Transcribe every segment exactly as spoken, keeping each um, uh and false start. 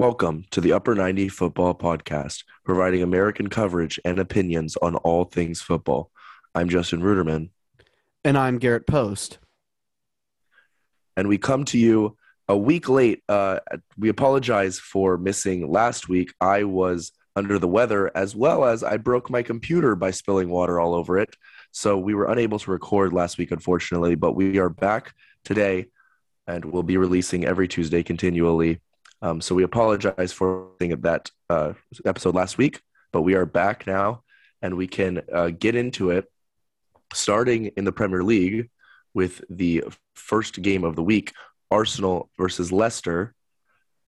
Welcome to the Upper ninety Football Podcast, providing American coverage and opinions on all things football. I'm Justin Ruderman. And I'm Garrett Post. And we come to you a week late. Uh, we apologize for missing last week. I was under the weather, as well as I broke my computer by spilling water all over it. So we were unable to record last week, unfortunately, but we are back today and we'll be releasing every Tuesday continually. Um, so we apologize for that uh, episode last week, but we are back now and we can uh, get into it, starting in the Premier League with the first game of the week, Arsenal versus Leicester.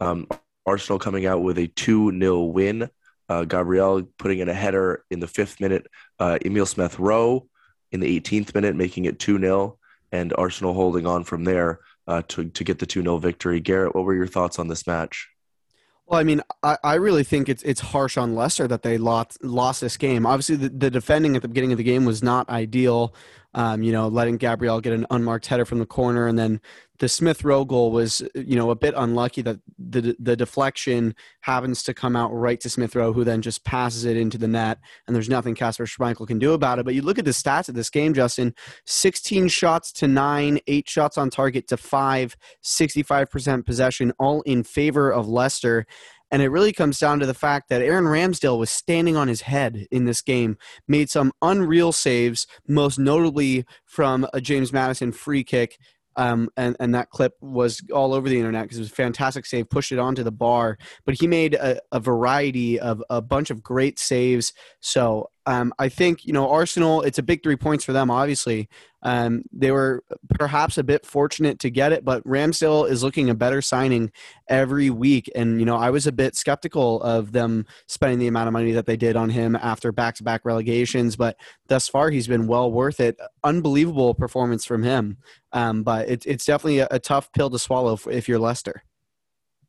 Um, Arsenal coming out with a two nil win. Uh, Gabriel putting in a header in the fifth minute. Uh, Emile Smith-Rowe in the eighteenth minute, making it two nil, and Arsenal holding on from there. Uh, to, to get the two nil victory. Garrett, what were your thoughts on this match? Well, I mean, I, I really think it's it's harsh on Leicester that they lost, lost this game. Obviously, the, the defending at the beginning of the game was not ideal. Um, you know, letting Gabriel get an unmarked header from the corner, and then the Smith-Rowe goal was, you know, a bit unlucky that the the deflection happens to come out right to Smith-Rowe, who then just passes it into the net, and there's nothing Kasper Schmeichel can do about it. But you look at the stats of this game, Justin: sixteen shots to nine, eight shots on target to five, sixty-five percent possession, all in favor of Leicester. And it really comes down to the fact that Aaron Ramsdale was standing on his head in this game, made some unreal saves, most notably from a James Maddison free kick. Um, and, and that clip was all over the internet because it was a fantastic save, pushed it onto the bar. But he made a, a variety of a bunch of great saves. So um, I think, you know, Arsenal, it's a big three points for them, obviously. Um, they were perhaps a bit fortunate to get it, but Ramsdale is looking a better signing every week. And, you know, I was a bit skeptical of them spending the amount of money that they did on him after back-to-back relegations, but thus far he's been well worth it. Unbelievable performance from him. Um, but it, it's definitely a, a tough pill to swallow if you're Leicester.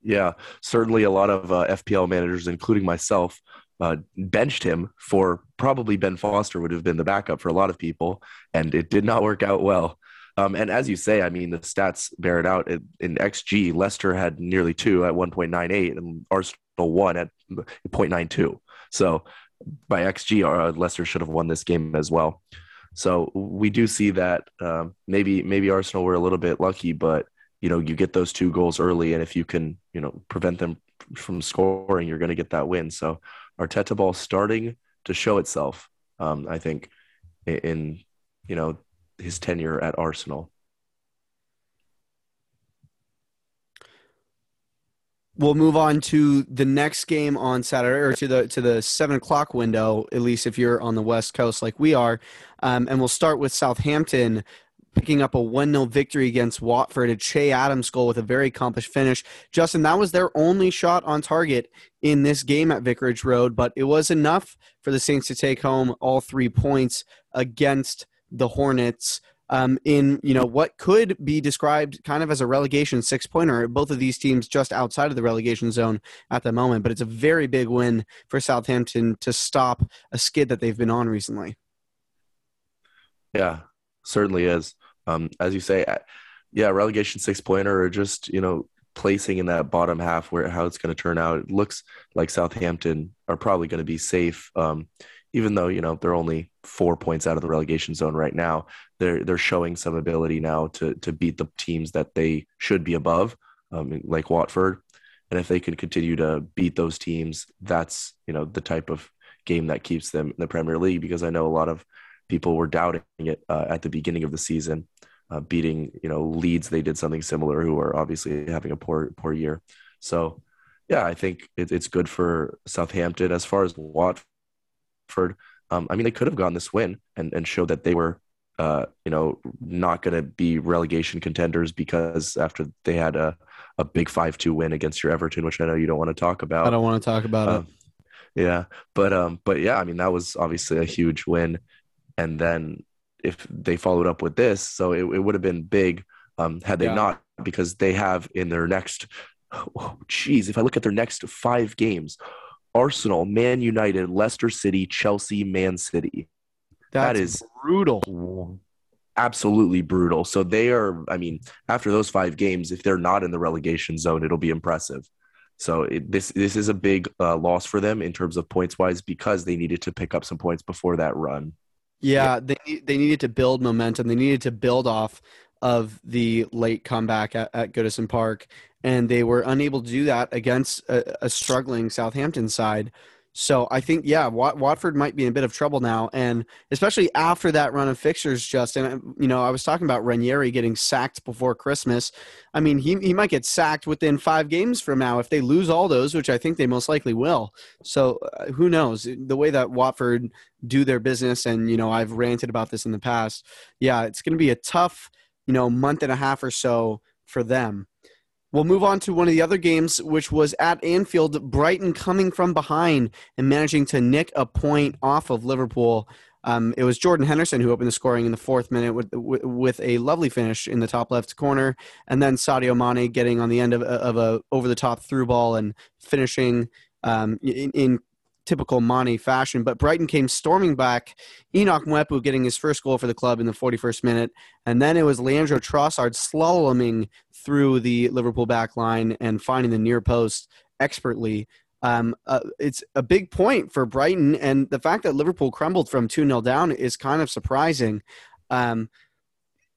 Yeah, certainly a lot of uh, F P L managers, including myself, Uh, benched him for probably Ben Foster would have been the backup for a lot of people, and it did not work out well. Um, and as you say, I mean, the stats bear it out. In, in X G, Leicester had nearly two at one point nine eight and Arsenal one at zero point nine two. So by X G, uh, Leicester should have won this game as well. So we do see that um, maybe maybe Arsenal were a little bit lucky, but you know, you get those two goals early, and if you can, you know, prevent them from scoring, you're going to get that win. So Arteta ball starting to show itself, um, I think, in, you know, his tenure at Arsenal. We'll move on to the next game on Saturday, or to the to the seven o'clock window, at least if you're on the West Coast like we are, um, and we'll start with Southampton picking up a one nil victory against Watford, a Che Adams goal with a very accomplished finish. Justin, that was their only shot on target in this game at Vicarage Road, but it was enough for the Saints to take home all three points against the Hornets um, in, you know, what could be described kind of as a relegation six-pointer. Both of these teams just outside of the relegation zone at the moment, but it's a very big win for Southampton to stop a skid that they've been on recently. Yeah, certainly is. Um, as you say, yeah, relegation six-pointer, or just, you know, placing in that bottom half where how it's going to turn out. It looks like Southampton are probably going to be safe, um, even though, you know, they're only four points out of the relegation zone right now. They're they're showing some ability now to to beat the teams that they should be above, um, like Watford. And if they can continue to beat those teams, that's, you know, the type of game that keeps them in the Premier League, because I know a lot of people were doubting it uh, at the beginning of the season, uh, beating, you know, Leeds. They did something similar, who are obviously having a poor, poor year. So, yeah, I think it, it's good for Southampton. As far as Watford, um, I mean, they could have gotten this win and, and showed that they were, uh, you know, not going to be relegation contenders, because after they had a, a big five two win against your Everton, which I know you don't want to talk about. I don't want to talk about um, it. Yeah. But, um, but yeah, I mean, that was obviously a huge win. And then if they followed up with this, so it, it would have been big um, had they yeah. not, because they have in their next, oh, geez, if I look at their next five games, Arsenal, Man United, Leicester City, Chelsea, Man City. That's that is brutal. Absolutely brutal. So they are, I mean, after those five games, if they're not in the relegation zone, it'll be impressive. So it, this this is a big uh, loss for them in terms of points-wise, because they needed to pick up some points before that run. Yeah, yeah. They, they needed to build momentum. They needed to build off of the late comeback at, at Goodison Park, and they were unable to do that against a, a struggling Southampton side. So I think, yeah, Wat- Watford might be in a bit of trouble now, and especially after that run of fixtures, Justin. You know, I was talking about Ranieri getting sacked before Christmas. I mean, he, he might get sacked within five games from now if they lose all those, which I think they most likely will. So uh, who knows? The way that Watford do their business, and, you know, I've ranted about this in the past, yeah, it's going to be a tough, you know, month and a half or so for them. We'll move on to one of the other games, which was at Anfield. Brighton coming from behind and managing to nick a point off of Liverpool. Um, it was Jordan Henderson who opened the scoring in the fourth minute with, with a lovely finish in the top left corner, and then Sadio Mane getting on the end of, of a over-the-top through ball and finishing um, in, in typical Mane fashion. But Brighton came storming back, Enoch Mwepu getting his first goal for the club in the forty-first minute, and then it was Leandro Trossard slaloming through the Liverpool back line and finding the near post expertly. Um, uh, it's a big point for Brighton, and the fact that Liverpool crumbled from two nil down is kind of surprising. Um,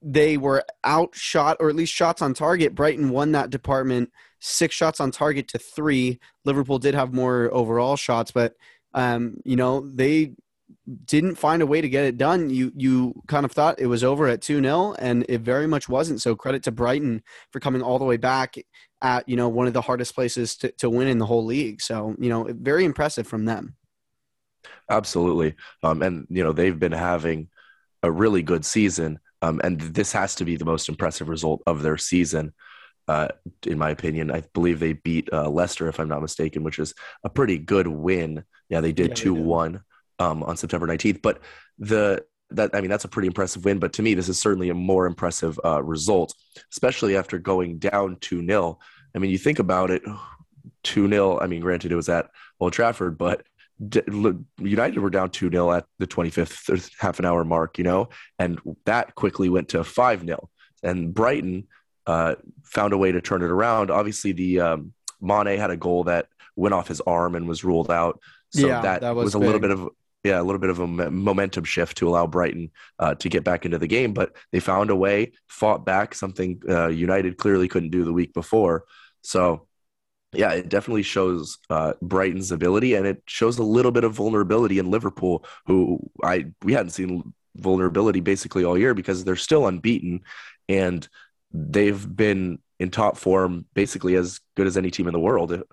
they were outshot, or at least shots on target. Brighton won that department six shots on target to three. Liverpool did have more overall shots, but, um, you know, they didn't find a way to get it done. You you kind of thought it was over at two nil, and it very much wasn't. So credit to Brighton for coming all the way back at, you know, one of the hardest places to, to win in the whole league. So, you know, very impressive from them. Absolutely. Um, and, you know, they've been having a really good season, um, and this has to be the most impressive result of their season. Uh, in my opinion, I believe they beat uh, Leicester, if I'm not mistaken, which is a pretty good win. Yeah, they did two one yeah, um, on September nineteenth. But the that I mean, that's a pretty impressive win. But to me, this is certainly a more impressive uh, result, especially after going down two nil. I mean, you think about it, two nil. I mean, granted, it was at Old Trafford, but United were down two nil at the twenty-fifth half an hour mark, you know, and that quickly went to five nil. And Brighton Uh, found a way to turn it around. Obviously, the um, Mane had a goal that went off his arm and was ruled out. So yeah, that, that was, was a little bit of yeah, a little bit of a momentum shift to allow Brighton uh, to get back into the game. But they found a way, fought back, something uh, United clearly couldn't do the week before. So yeah, it definitely shows uh, Brighton's ability, and it shows a little bit of vulnerability in Liverpool, who I we hadn't seen vulnerability basically all year because they're still unbeaten, and they've been in top form basically as good as any team in the world.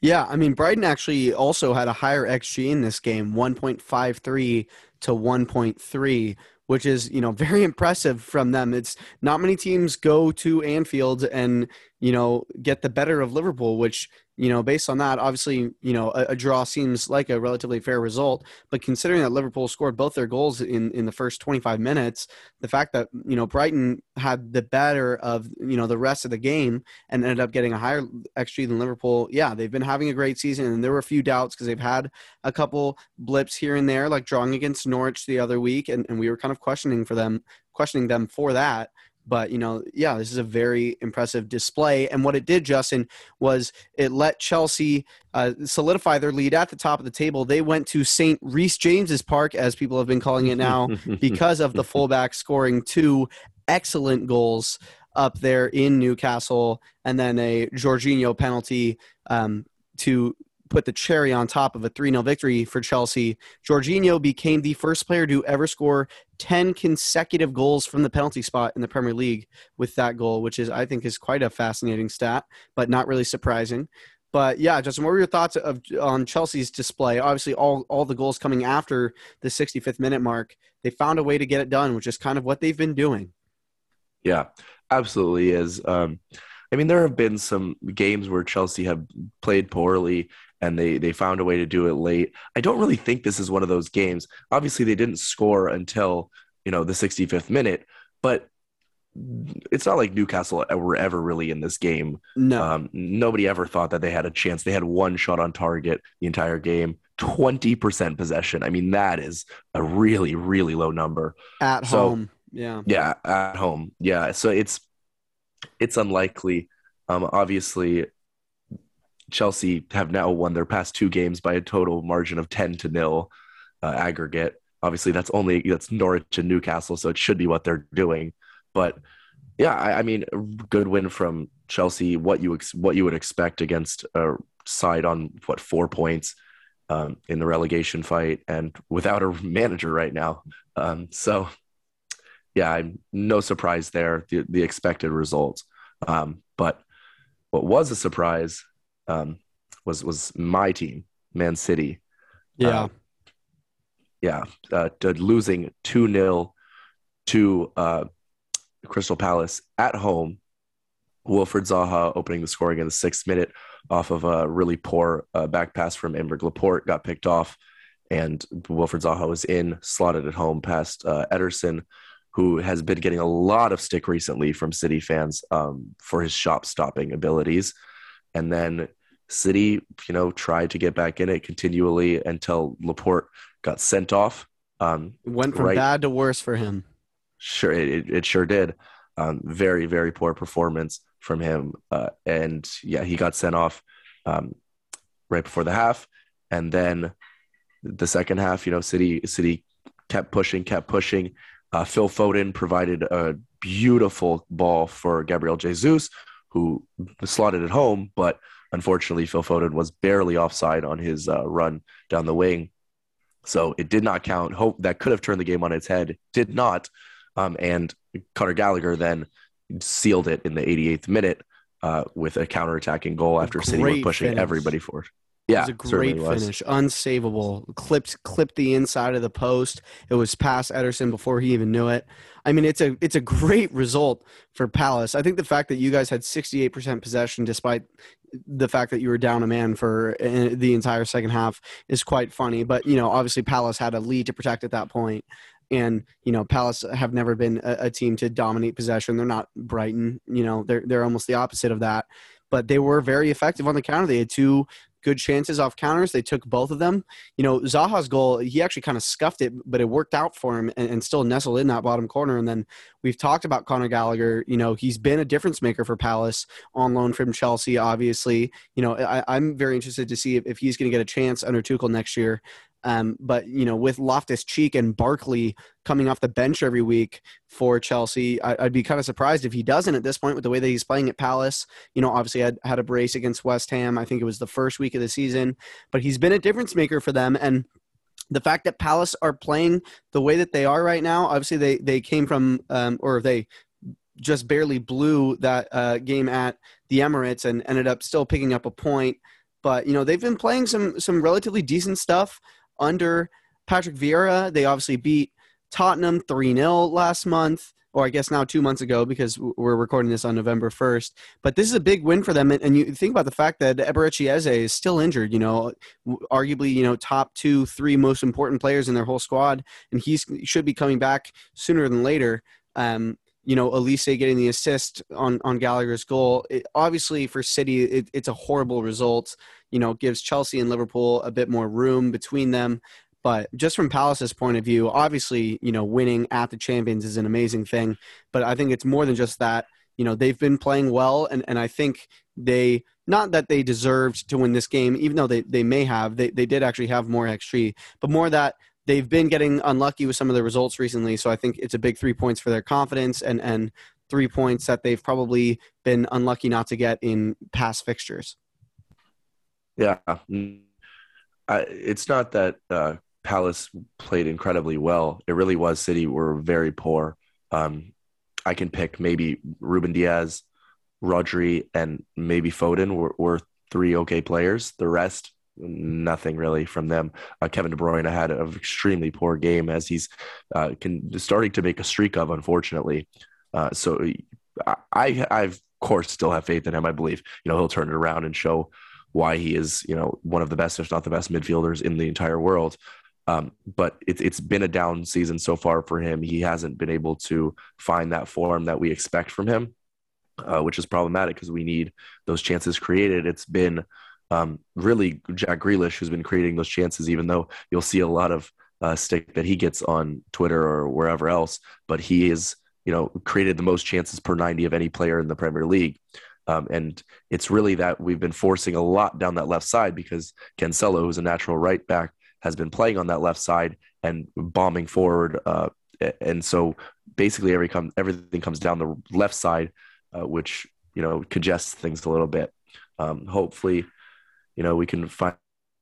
Yeah, I mean, Brighton actually also had a higher X G in this game, one point five three to one point three, which is, you know, very impressive from them. It's not many teams go to Anfield and, you know, get the better of Liverpool, which, you know, based on that, obviously, you know, a, a draw seems like a relatively fair result. But considering that Liverpool scored both their goals in, in the first twenty-five minutes, the fact that, you know, Brighton had the better of, you know, the rest of the game and ended up getting a higher X G than Liverpool, yeah, they've been having a great season. And there were a few doubts because they've had a couple blips here and there, like drawing against Norwich the other week. And, and we were kind of questioning for them, questioning them for that. But, you know, yeah, this is a very impressive display. And what it did, Justin, was it let Chelsea uh, solidify their lead at the top of the table. They went to Saint Reece James's Park, as people have been calling it now, because of the fullback scoring two excellent goals up there in Newcastle, and then a Jorginho penalty um, to put the cherry on top of a three nil victory for Chelsea. Jorginho became the first player to ever score ten consecutive goals from the penalty spot in the Premier League with that goal, which is, I think, is quite a fascinating stat, but not really surprising. But yeah, Justin, what were your thoughts of on Chelsea's display? Obviously, all, all the goals coming after the sixty-fifth minute mark, they found a way to get it done, which is kind of what they've been doing. Yeah, absolutely is. Um, I mean, there have been some games where Chelsea have played poorly, and they they found a way to do it late. I don't really think this is one of those games. Obviously, they didn't score until, you know, the sixty-fifth minute, but it's not like Newcastle were ever really in this game. No. Um, nobody ever thought that they had a chance. They had one shot on target the entire game, twenty percent possession. I mean, that is a really, really low number. At so, home, yeah. Yeah, at home, yeah. So it's it's unlikely. Um, obviously, Chelsea have now won their past two games by a total margin of ten to nil uh, aggregate. Obviously, that's only that's Norwich and Newcastle, so it should be what they're doing. But yeah, I, I mean, good win from Chelsea. What you ex- what you would expect against a side on what four points um, in the relegation fight and without a manager right now. Um, so yeah, I'm no surprise there. The, the expected result, um, but what was a surprise um, was was my team, Man City. Yeah. Um, Yeah, uh, losing two nil to uh, Crystal Palace at home. Wilfred Zaha opening the scoring in the sixth minute off of a really poor uh, back pass from Aymeric Laporte, got picked off, and Wilfred Zaha was in, slotted at home past uh, Ederson, who has been getting a lot of stick recently from City fans um, for his shot-stopping abilities. And then City, you know, tried to get back in it continually until Laporte got sent off. Um, it went from right, bad to worse for him. Sure, it, it sure did. Um, very, very poor performance from him. Uh, and, yeah, he got sent off um, right before the half. And then the second half, you know, City City kept pushing, kept pushing. Uh, Phil Foden provided a beautiful ball for Gabriel Jesus, who slotted it home. But, unfortunately, Phil Foden was barely offside on his uh, run down the wing. So it did not count. Hope that could have turned the game on its head. Did not. Um, and Conor Gallagher then sealed it in the eighty-eighth minute uh, with a counterattacking goal after City were pushing finish. everybody forward. Yeah, it was a great finish. Was. Unsavable. Clipped clipped the inside of the post. It was past Ederson before he even knew it. I mean, it's a it's a great result for Palace. I think the fact that you guys had sixty-eight percent possession despite the fact that you were down a man for the entire second half is quite funny. But, you know, obviously Palace had a lead to protect at that point. And, you know, Palace have never been a, a team to dominate possession. They're not Brighton. You know, they're they're almost the opposite of that. But they were very effective on the counter. They had two good chances off counters. They took both of them. You know, Zaha's goal, he actually kind of scuffed it, but it worked out for him and, and still nestled in that bottom corner. And then we've talked about Conor Gallagher. You know, he's been a difference maker for Palace on loan from Chelsea, obviously. You know, I, I'm very interested to see if, if he's going to get a chance under Tuchel next year. Um, but, you know, with Loftus-Cheek and Barkley coming off the bench every week for Chelsea, I, I'd be kind of surprised if he doesn't at this point with the way that he's playing at Palace. You know, obviously had, had a brace against West Ham. I think it was the first week of the season. But he's been a difference maker for them. And the fact that Palace are playing the way that they are right now, obviously they, they came from um, – or they – just barely blew that uh, game at the Emirates and ended up still picking up a point. But, you know, they've been playing some some relatively decent stuff under Patrick Vieira. They obviously beat Tottenham three nil last month, or I guess now two months ago because we're recording this on November first. But this is a big win for them. And you think about the fact that Eberechi Eze is still injured, you know, arguably, you know, top two, three most important players in their whole squad. And he should be coming back sooner than later. Um, you know, Elise getting the assist on, on Gallagher's goal. It, obviously, for City, it, it's a horrible result. You know, gives Chelsea and Liverpool a bit more room between them. But just from Palace's point of view, obviously, you know, winning at the Champions is an amazing thing. But I think it's more than just that. You know, they've been playing well, and, and I think they – not that they deserved to win this game, even though they, they may have. They, they did actually have more X G, but more that – they've been getting unlucky with some of the results recently, so I think it's a big three points for their confidence and, and three points that they've probably been unlucky not to get in past fixtures. Yeah. I, it's not that uh, Palace played incredibly well. It really was City were very poor. Um, I can pick maybe Ruben Diaz, Rodri, and maybe Foden were, were three okay players. The rest – nothing really from them. Uh, Kevin De Bruyne had an extremely poor game as he's uh, can, starting to make a streak of, unfortunately. Uh, so I, I, I, of course, still have faith in him. I believe, you know, he'll turn it around and show why he is, you know, one of the best, if not the best midfielders in the entire world. Um, but it, it's been a down season so far for him. He hasn't been able to find that form that we expect from him, uh, which is problematic because we need those chances created. It's been Um, really Jack Grealish who's been creating those chances, even though you'll see a lot of uh, stick that he gets on Twitter or wherever else, but he is, you know, created the most chances per ninety of any player in the Premier League. Um, and it's really that we've been forcing a lot down that left side because Cancelo, who's a natural right back, has been playing on that left side and bombing forward. Uh, and so basically every com- everything comes down the left side, uh, which, you know, congests things a little bit. Um, hopefully, you know, we can find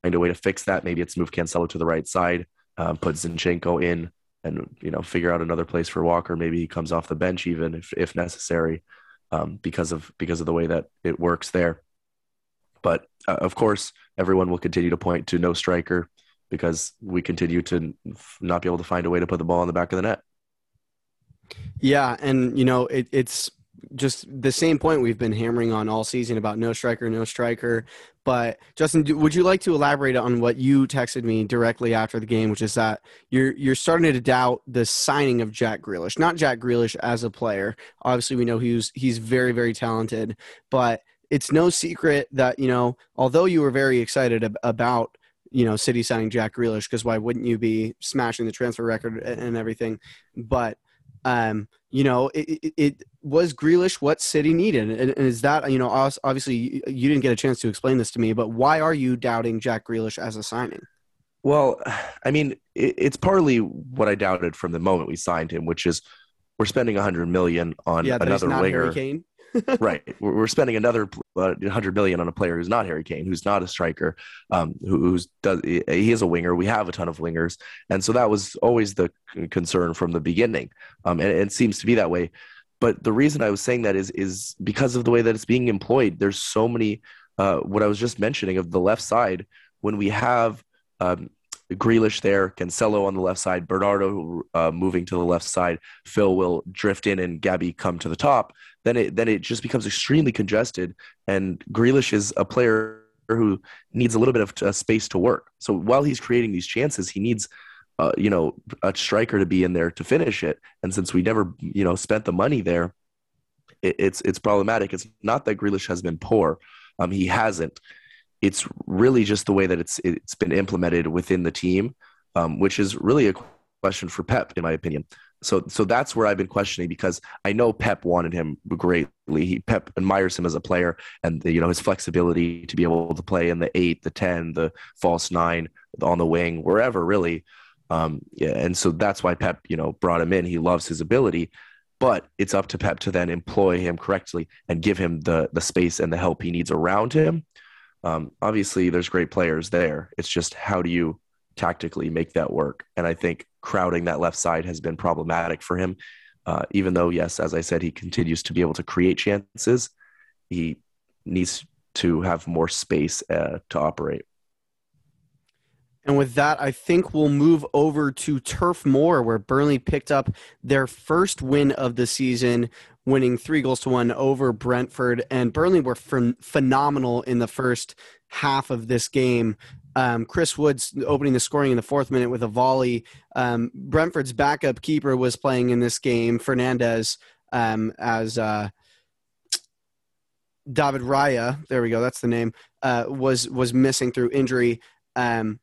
a way to fix that. Maybe it's move Cancelo to the right side, um, put Zinchenko in, and, you know, figure out another place for Walker. Maybe he comes off the bench even if, if necessary, um, because of, because of the way that it works there. But uh, of course, everyone will continue to point to no striker because we continue to not be able to find a way to put the ball in the back of the net. Yeah. And, you know, it, it's just the same point we've been hammering on all season about no striker, no striker. But Justin, would you like to elaborate on what you texted me directly after the game, which is that you're you're starting to doubt the signing of Jack Grealish, not Jack Grealish as a player. Obviously, we know he's he's very, very talented, but it's no secret that, you know, although you were very excited ab- about, you know, City signing Jack Grealish, because why wouldn't you be smashing the transfer record and everything? But Um, you know, it, it, it was Grealish what City needed. And, and is that, you know, obviously you, you didn't get a chance to explain this to me, but why are you doubting Jack Grealish as a signing? Well, I mean, it, it's partly what I doubted from the moment we signed him, which is we're spending a hundred million on yeah, another winger. Right. We're spending another one hundred million on a player who's not Harry Kane, who's not a striker, um, who, who's does he is a winger. We have a ton of wingers. And so that was always the concern from the beginning. Um, and, and it seems to be that way. But the reason I was saying that is, is because of the way that it's being employed. There's so many, uh, what I was just mentioning of the left side, when we have um, Grealish there, Cancelo on the left side, Bernardo uh, moving to the left side, Phil will drift in and Gabby come to the top. Then it then it just becomes extremely congested, and Grealish is a player who needs a little bit of uh, space to work. So while he's creating these chances, he needs, uh, you know, a striker to be in there to finish it. And since we never, you know, spent the money there, it, it's it's problematic. It's not that Grealish has been poor; um, he hasn't. It's really just the way that it's it's been implemented within the team, um, which is really a question for Pep, in my opinion. So so that's where I've been questioning, because I know Pep wanted him greatly. He, Pep admires him as a player and, the, you know, his flexibility to be able to play in the eight, the ten, the false nine, on the wing, wherever really. Um, yeah, and so that's why Pep, you know, brought him in. He loves his ability, but it's up to Pep to then employ him correctly and give him the the space and the help he needs around him. Um, obviously, there's great players there. It's just how do you tactically make that work? And I think crowding that left side has been problematic for him, uh, even though, yes, as I said, he continues to be able to create chances. He needs to have more space uh, to operate. And with that, I think we'll move over to Turf Moor, where Burnley picked up their first win of the season, winning three goals to one over Brentford. And Burnley were ph- phenomenal in the first half of this game. Um, Chris Wood's opening the scoring in the fourth minute with a volley. Um, Brentford's backup keeper was playing in this game, Fernandez, um, as uh, David Raya, there we go, that's the name, uh, was was missing through injury. Um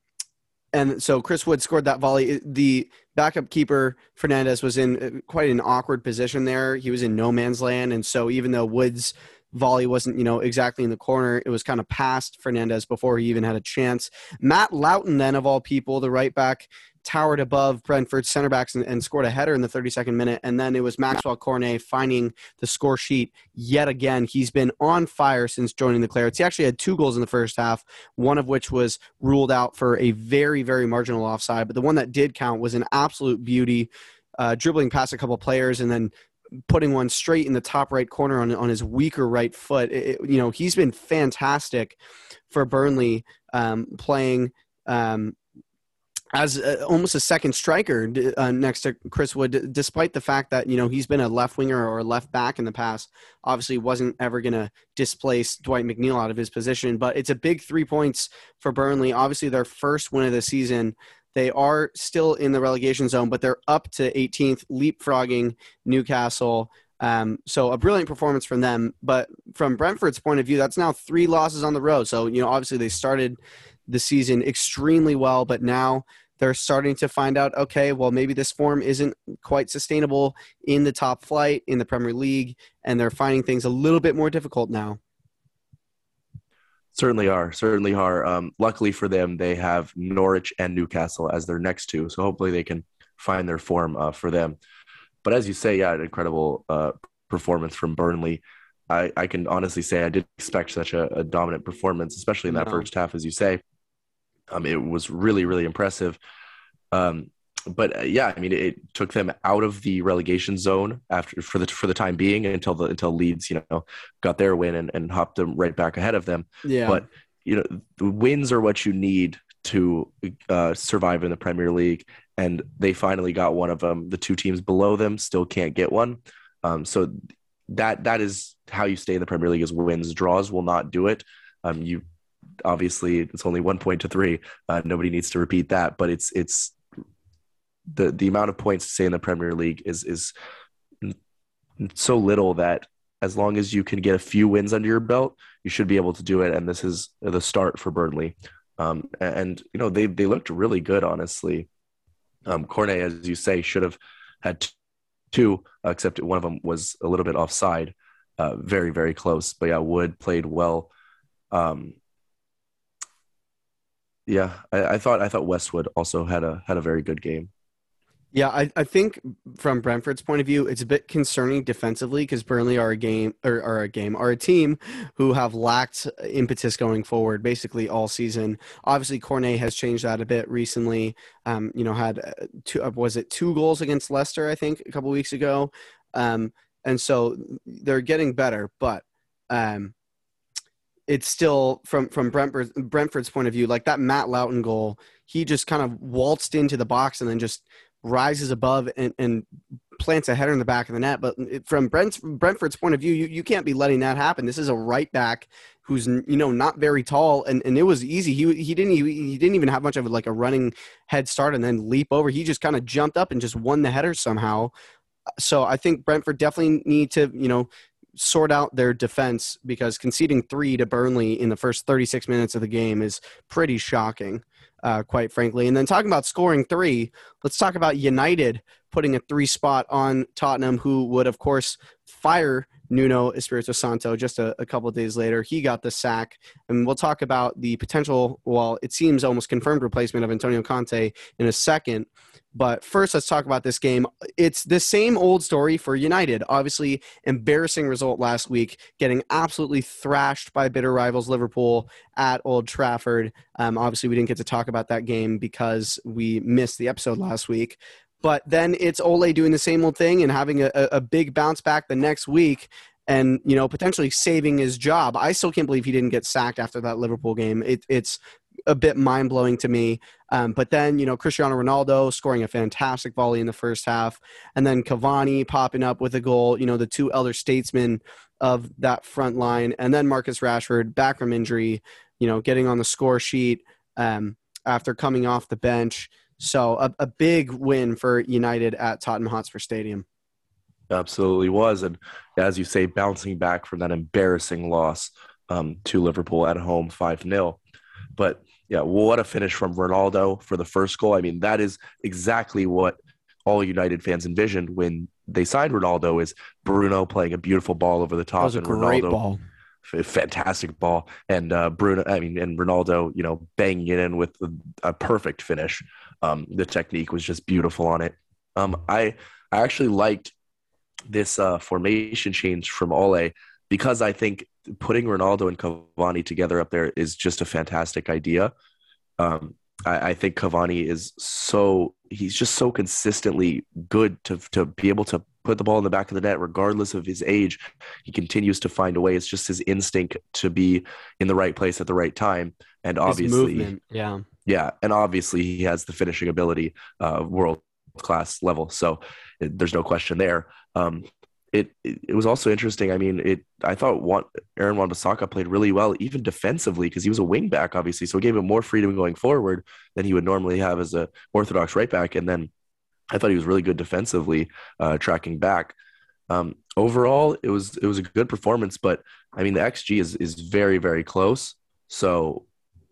And so Chris Wood scored that volley. The backup keeper, Fernandez, was in quite an awkward position there. He was in no man's land. And so even though Wood's volley wasn't, you know, exactly in the corner, it was kind of past Fernandez before he even had a chance. Matt Loughton, then, of all people, the right back, towered above Brentford's center backs and, and scored a header in the thirty-second minute. And then it was Maxwell Cornet finding the score sheet yet again. He's been on fire since joining the Clarets. He actually had two goals in the first half, one of which was ruled out for a very, very marginal offside. But the one that did count was an absolute beauty, uh, dribbling past a couple players and then putting one straight in the top right corner on, on his weaker right foot. It, you know, he's been fantastic for Burnley, um, playing um, – as a, almost a second striker uh, next to Chris Wood, d- despite the fact that, you know, he's been a left winger or left back in the past. Obviously wasn't ever going to displace Dwight McNeil out of his position, but it's a big three points for Burnley. Obviously their first win of the season. They are still in the relegation zone, but they're up to eighteenth, leapfrogging Newcastle. Um, so a brilliant performance from them, but from Brentford's point of view, that's now three losses on the road. So, you know, obviously they started the season extremely well, but now they're starting to find out, okay, well, maybe this form isn't quite sustainable in the top flight, in the Premier League, and they're finding things a little bit more difficult now. Certainly are. Certainly are. Um, luckily for them, they have Norwich and Newcastle as their next two, so hopefully they can find their form uh, for them. But as you say, yeah, an incredible uh, performance from Burnley. I, I can honestly say I didn't expect such a, a dominant performance, especially in that no. first half, as you say. Um, it was really, really impressive. Um, but uh, yeah, I mean, it, it took them out of the relegation zone after for the for the time being until the until Leeds, you know, got their win and, and hopped them right back ahead of them. Yeah. But you know, the wins are what you need to uh, survive in the Premier League, and they finally got one of them. The two teams below them still can't get one. Um, so that that is how you stay in the Premier League: is wins. Draws will not do it. Um, you. Obviously, it's only one point to three. Uh, nobody needs to repeat that, but it's it's the the amount of points to say in the Premier League is is so little that as long as you can get a few wins under your belt, you should be able to do it. And this is the start for Burnley. Um, and you know they they looked really good, honestly. Um, Cornet, as you say, should have had two, except one of them was a little bit offside, uh, very very close. But yeah, Wood played well. Um, Yeah, I, I thought I thought Westwood also had a had a very good game. Yeah, I, I think from Brentford's point of view, it's a bit concerning defensively because Burnley are a game or are a game are a team who have lacked impetus going forward basically all season. Obviously, Cornet has changed that a bit recently. Um, you know, had two was it two goals against Leicester, I think, a couple weeks ago, um, and so they're getting better, but. Um, It's still from from Brentford, Brentford's point of view, like that Matt Loughton goal, he just kind of waltzed into the box and then just rises above and, and plants a header in the back of the net. But from Brent, Brentford's point of view, you, you can't be letting that happen. This is a right back who's, you know, not very tall, and, and it was easy. He he didn't he didn't even have much of like a running head start and then leap over. He just kind of jumped up and just won the header somehow. So I think Brentford definitely need to, you know, sort out their defense, because conceding three to Burnley in the first thirty-six minutes of the game is pretty shocking, uh, quite frankly. And then talking about scoring three, let's talk about United putting a three spot on Tottenham, who would, of course, fire Nuno Espirito Santo just a, a couple of days later. He got the sack, and we'll talk about the potential, well, it seems almost confirmed replacement of Antonio Conte in a second. But first, let's talk about this game. It's the same old story for United. Obviously, embarrassing result last week, getting absolutely thrashed by bitter rivals Liverpool at Old Trafford. Um, obviously, we didn't get to talk about that game because we missed the episode last week. But then it's Ole doing the same old thing and having a, a big bounce back the next week and, you know, potentially saving his job. I still can't believe he didn't get sacked after that Liverpool game. It, it's a bit mind-blowing to me. Um, but then, you know, Cristiano Ronaldo scoring a fantastic volley in the first half. And then Cavani popping up with a goal, you know, the two elder statesmen of that front line. And then Marcus Rashford back from injury, you know, getting on the score sheet um, after coming off the bench. So a, a big win for United at Tottenham Hotspur Stadium. Absolutely was. And as you say, bouncing back from that embarrassing loss um, to Liverpool at home five nil. But yeah, what a finish from Ronaldo for the first goal. I mean, that is exactly what all United fans envisioned when they signed Ronaldo, is Bruno playing a beautiful ball over the top. That was a and great Ronaldo, ball. Fantastic ball. And uh, Bruno, I mean, and Ronaldo, you know, banging it in with a perfect finish. Um, the technique was just beautiful on it. Um, I, I actually liked this uh, formation change from Ole, because I think putting Ronaldo and Cavani together up there is just a fantastic idea. Um, I, I think Cavani is so – he's just so consistently good to to be able to put the ball in the back of the net regardless of his age. He continues to find a way. It's just his instinct to be in the right place at the right time. And obviously – his movement, yeah. Yeah, and obviously he has the finishing ability, uh, world-class level. So it, there's no question there. Um, it, it it was also interesting. I mean, it I thought Juan, Aaron Wan-Bissaka played really well, even defensively, because he was a wing back, obviously. So it gave him more freedom going forward than he would normally have as a orthodox right back. And then I thought he was really good defensively, uh, tracking back. Um, overall, it was it was a good performance. But I mean, the X G is is very very close. So.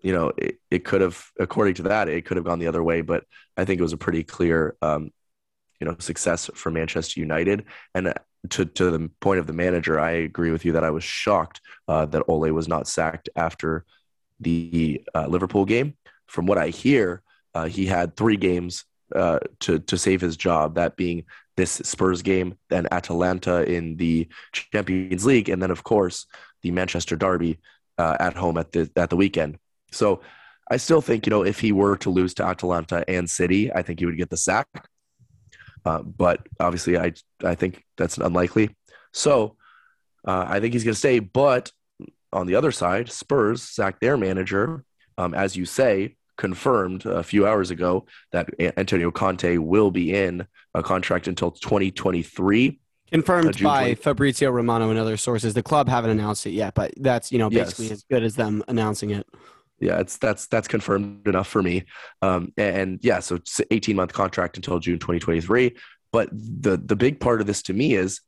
you know, it, it could have, according to that, it could have gone the other way. But I think it was a pretty clear, um, you know, success for Manchester United. And to to the point of the manager, I agree with you that I was shocked uh, that Ole was not sacked after the uh, Liverpool game. From what I hear, uh, he had three games uh, to to save his job, that being this Spurs game, then Atalanta in the Champions League, and then, of course, the Manchester Derby uh, at home at the at the weekend. So I still think, you know, if he were to lose to Atalanta and City, I think he would get the sack. Uh, but obviously, I I think that's unlikely. So uh, I think he's going to stay. But on the other side, Spurs sacked their manager, um, as you say, confirmed a few hours ago that Antonio Conte will be in a contract until twenty twenty-three. Confirmed uh, by Fabrizio Romano and other sources. The club haven't announced it yet, but that's, you know, basically yes. as good as them announcing it. Yeah, it's that's that's confirmed enough for me. Um, and yeah, so it's an eighteen-month contract until June twenty twenty-three. But the the big part of this to me is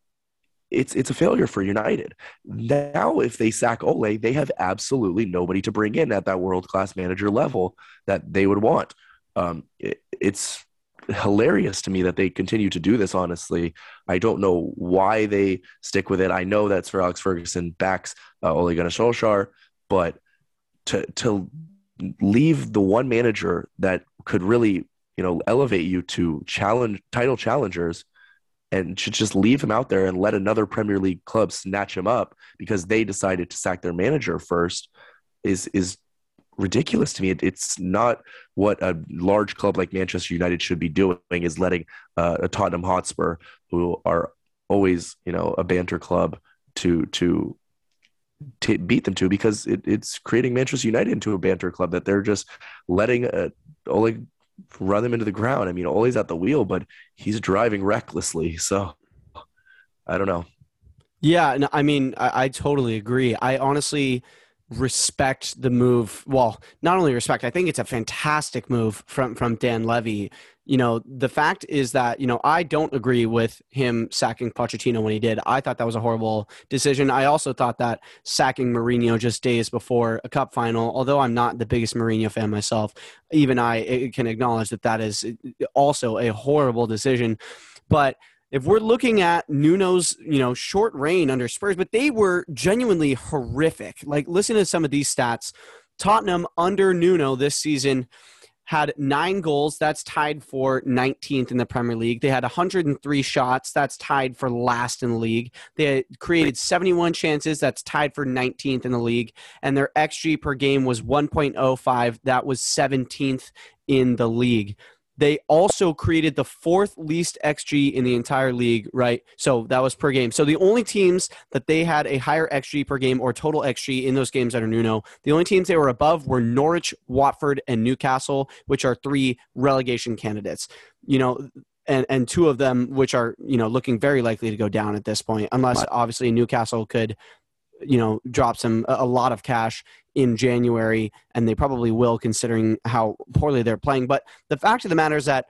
it's it's a failure for United. Now, if they sack Ole, they have absolutely nobody to bring in at that world-class manager level that they would want. Um, it, it's hilarious to me that they continue to do this, honestly. I don't know why they stick with it. I know that Sir Alex Ferguson backs uh, Ole Gunnar Solskjaer, but to to leave the one manager that could really, you know, elevate you to challenge title challengers and should just leave him out there and let another Premier League club snatch him up because they decided to sack their manager first is, is ridiculous to me. It, it's not what a large club like Manchester United should be doing, is letting uh, a Tottenham Hotspur, who are always, you know, a banter club, to, to, to beat them to, because it, it's creating Manchester United into a banter club that they're just letting uh, Ole run them into the ground. I mean, Ole's at the wheel, but he's driving recklessly. So I don't know. Yeah. No, I mean, I, I totally agree. I honestly respect the move. Well, not only respect, I think it's a fantastic move from, from Dan Levy. You know, the fact is that, you know, I don't agree with him sacking Pochettino when he did. I thought that was a horrible decision. I also thought that sacking Mourinho just days before a cup final, although I'm not the biggest Mourinho fan myself, even I can acknowledge that that is also a horrible decision. But if we're looking at Nuno's, you know, short reign under Spurs, but they were genuinely horrific. Like, listen to some of these stats. Tottenham under Nuno this season had nine goals. That's tied for nineteenth in the Premier League. They had one hundred three shots. That's tied for last in the league. They created seventy-one chances. That's tied for nineteenth in the league. And their X G per game was one point oh five. That was seventeenth in the league. They also created the fourth least X G in the entire league, right? So that was per game. So the only teams that they had a higher X G per game or total X G in those games under Nuno, the only teams they were above were Norwich, Watford, and Newcastle, which are three relegation candidates, you know, and, and two of them, which are, you know, looking very likely to go down at this point, unless obviously Newcastle could, you know, drop some, a lot of cash in January, and they probably will considering how poorly they're playing. But the fact of the matter is that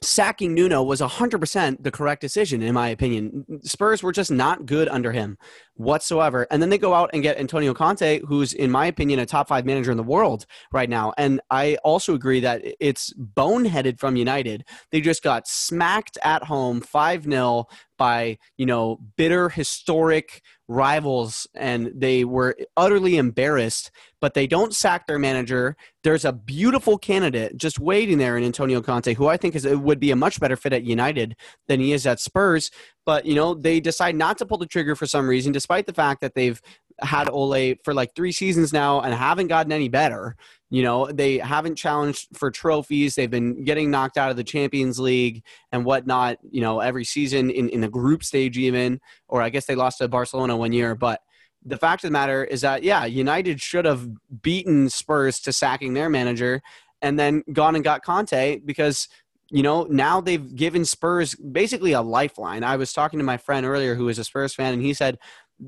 sacking Nuno was one hundred percent the correct decision, in my opinion. Spurs were just not good under him whatsoever. And then they go out and get Antonio Conte, who's, in my opinion, a top five manager in the world right now. And I also agree that it's boneheaded from United. They just got smacked at home five nil by, you know, bitter, historic rivals, and they were utterly embarrassed, but they don't sack their manager. There's a beautiful candidate just waiting there in Antonio Conte, who I think is, it would be a much better fit at United than he is at Spurs. But, you know, they decide not to pull the trigger for some reason, despite the fact that they've had Ole for like three seasons now and haven't gotten any better. You know, they haven't challenged for trophies. They've been getting knocked out of the Champions League and whatnot, you know, every season in, in the group stage even, or I guess they lost to Barcelona one year. But the fact of the matter is that, yeah, United should have beaten Spurs to sacking their manager and then gone and got Conte because, you know, now they've given Spurs basically a lifeline. I was talking to my friend earlier who is a Spurs fan, and he said,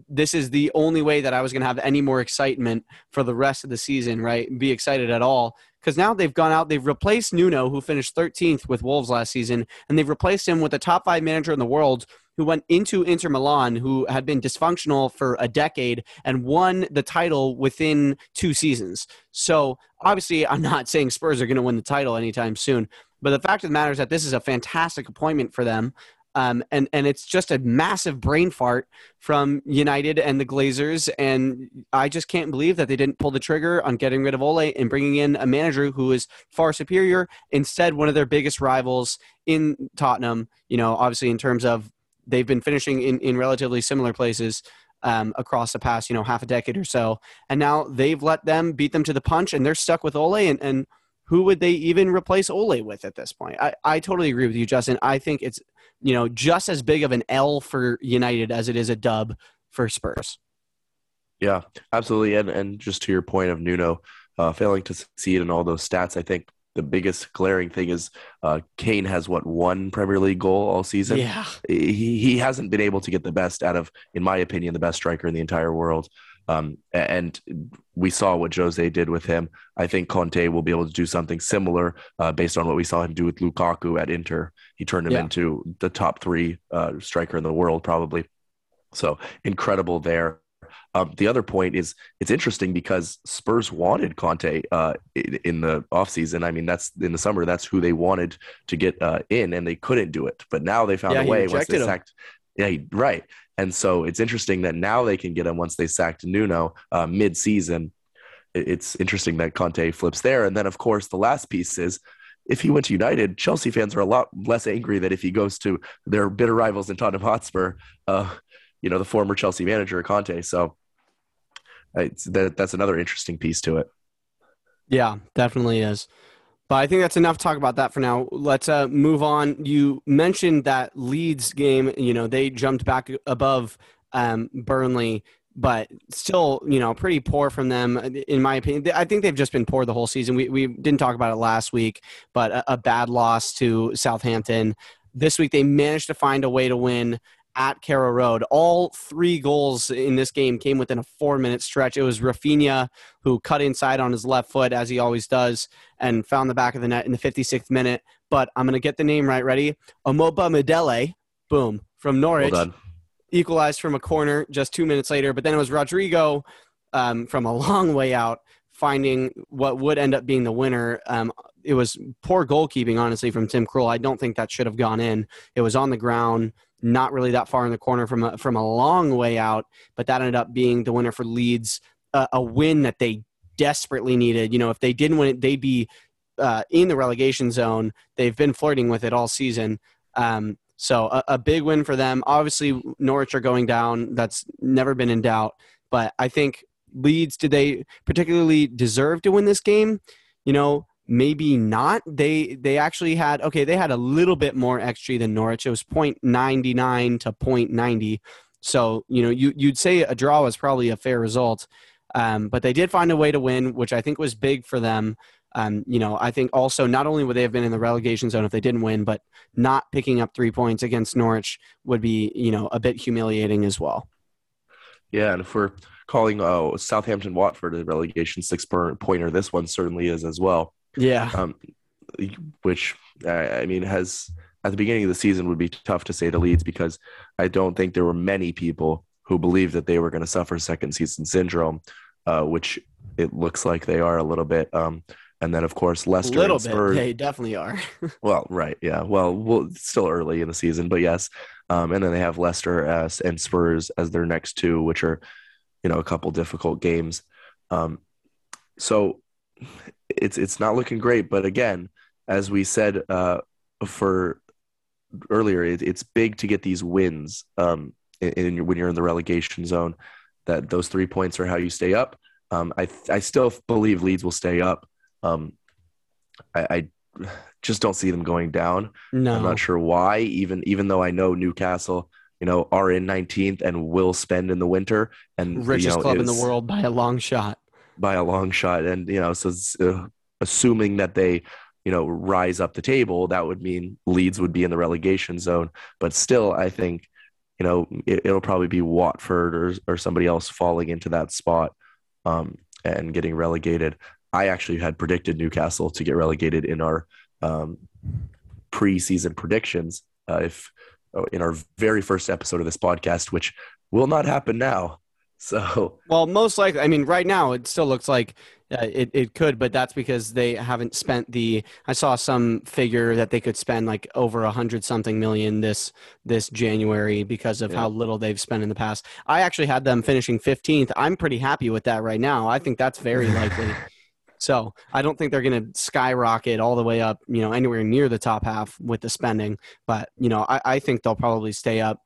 this is the only way that I was going to have any more excitement for the rest of the season, right? Be excited at all. Because now they've gone out, they've replaced Nuno, who finished thirteenth with Wolves last season, and they've replaced him with a top five manager in the world who went into Inter Milan, who had been dysfunctional for a decade and won the title within two seasons. So obviously I'm not saying Spurs are going to win the title anytime soon, but the fact of the matter is that this is a fantastic appointment for them. Um, and, and it's just a massive brain fart from United and the Glazers. And I just can't believe that they didn't pull the trigger on getting rid of Ole and bringing in a manager who is far superior. Instead, one of their biggest rivals in Tottenham, you know, obviously in terms of they've been finishing in, in relatively similar places um, across the past, you know, half a decade or so. And now they've let them beat them to the punch and they're stuck with Ole. And, and who would they even replace Ole with at this point? I, I totally agree with you, Justin. I think it's, you know, just as big of an L for United as it is a dub for Spurs. Yeah, absolutely. And and just to your point of Nuno uh, failing to succeed in all those stats, I think the biggest glaring thing is uh, Kane has, what, one Premier League goal all season? Yeah. He, he hasn't been able to get the best out of, in my opinion, the best striker in the entire world. Um, and we saw what Jose did with him. I think Conte will be able to do something similar uh, based on what we saw him do with Lukaku at Inter. He turned him yeah. into the top three uh, striker in the world, probably. So incredible there. Um, the other point is it's interesting because Spurs wanted Conte uh, in the offseason. I mean, that's in the summer. That's who they wanted to get uh, in, and they couldn't do it. But now they found yeah, a way. Once they sacked, yeah, he, right. And so it's interesting that now they can get him once they sacked Nuno uh, mid-season. It's interesting that Conte flips there. And then, of course, the last piece is if he went to United, Chelsea fans are a lot less angry that if he goes to their bitter rivals in Tottenham Hotspur, uh, you know, the former Chelsea manager, Conte. So it's, that, that's another interesting piece to it. Yeah, definitely is. But I think that's enough talk about that for now. Let's uh, move on. You mentioned that Leeds game, you know, they jumped back above um, Burnley, but still, you know, pretty poor from them, in my opinion. I think they've just been poor the whole season. We we didn't talk about it last week, but a, a bad loss to Southampton. This week they managed to find a way to win at Carrow Road. All three goals in this game came within a four-minute stretch. It was Rafinha who cut inside on his left foot, as he always does, and found the back of the net in the fifty-sixth minute. But I'm going to get the name right. Ready? Omoba Medele, boom, from Norwich. Well done. Equalized from a corner just two minutes later. But then it was Rodrigo um, from a long way out, finding what would end up being the winner. Um, it was poor goalkeeping, honestly, from Tim Krul. I don't think that should have gone in. It was on the ground, not really that far in the corner from a, from a long way out, but that ended up being the winner for Leeds, uh, a win that they desperately needed. You know, if they didn't win it, they'd be uh, in the relegation zone. They've been flirting with it all season. Um, so a, a big win for them. Obviously, Norwich are going down. That's never been in doubt. But I think Leeds, did they particularly deserve to win this game? You know, maybe not. They they actually had, okay, they had a little bit more X G than Norwich. It was point nine nine to point nine zero. So, you know, you, you'd say a draw was probably a fair result. Um, but they did find a way to win, which I think was big for them. Um, you know, I think also not only would they have been in the relegation zone if they didn't win, but not picking up three points against Norwich would be, you know, a bit humiliating as well. Yeah, and if we're calling uh, Southampton-Watford a relegation six-pointer, this one certainly is as well. Yeah. Um, which, I mean, has at the beginning of the season would be tough to say to Leeds because I don't think there were many people who believed that they were going to suffer second season syndrome, uh, which it looks like they are a little bit. Um, and then, of course, Leicester. A little bit. They definitely are. Well, right. Yeah. Well, well, it's still early in the season, but yes. Um, and then they have Leicester as, and Spurs as their next two, which are, you know, a couple difficult games. Um, so it's it's not looking great, but again, as we said uh, for earlier, it, it's big to get these wins um, in, in, when you're in the relegation zone. That those three points are how you stay up. Um, I I still believe Leeds will stay up. Um, I, I just don't see them going down. No, I'm not sure why. Even even though I know Newcastle, you know, are in nineteenth and will spend in the winter, and richest you know, club in the world by a long shot. By a long shot. And, you know, so uh, assuming that they, you know, rise up the table, that would mean Leeds would be in the relegation zone. But still, I think, you know, it, it'll probably be Watford or or somebody else falling into that spot um, and getting relegated. I actually had predicted Newcastle to get relegated in our um, preseason predictions. Uh, if in our very first episode of this podcast, which will not happen now. So, well, most likely, I mean, right now it still looks like uh, it, it could, but that's because they haven't spent the, I saw some figure that they could spend like over a hundred something million this, this January because of yeah. how little they've spent in the past. I actually had them finishing fifteenth. I'm pretty happy with that right now. I think that's very likely. So I don't think they're going to skyrocket all the way up, you know, anywhere near the top half with the spending, but you know, I, I think they'll probably stay up.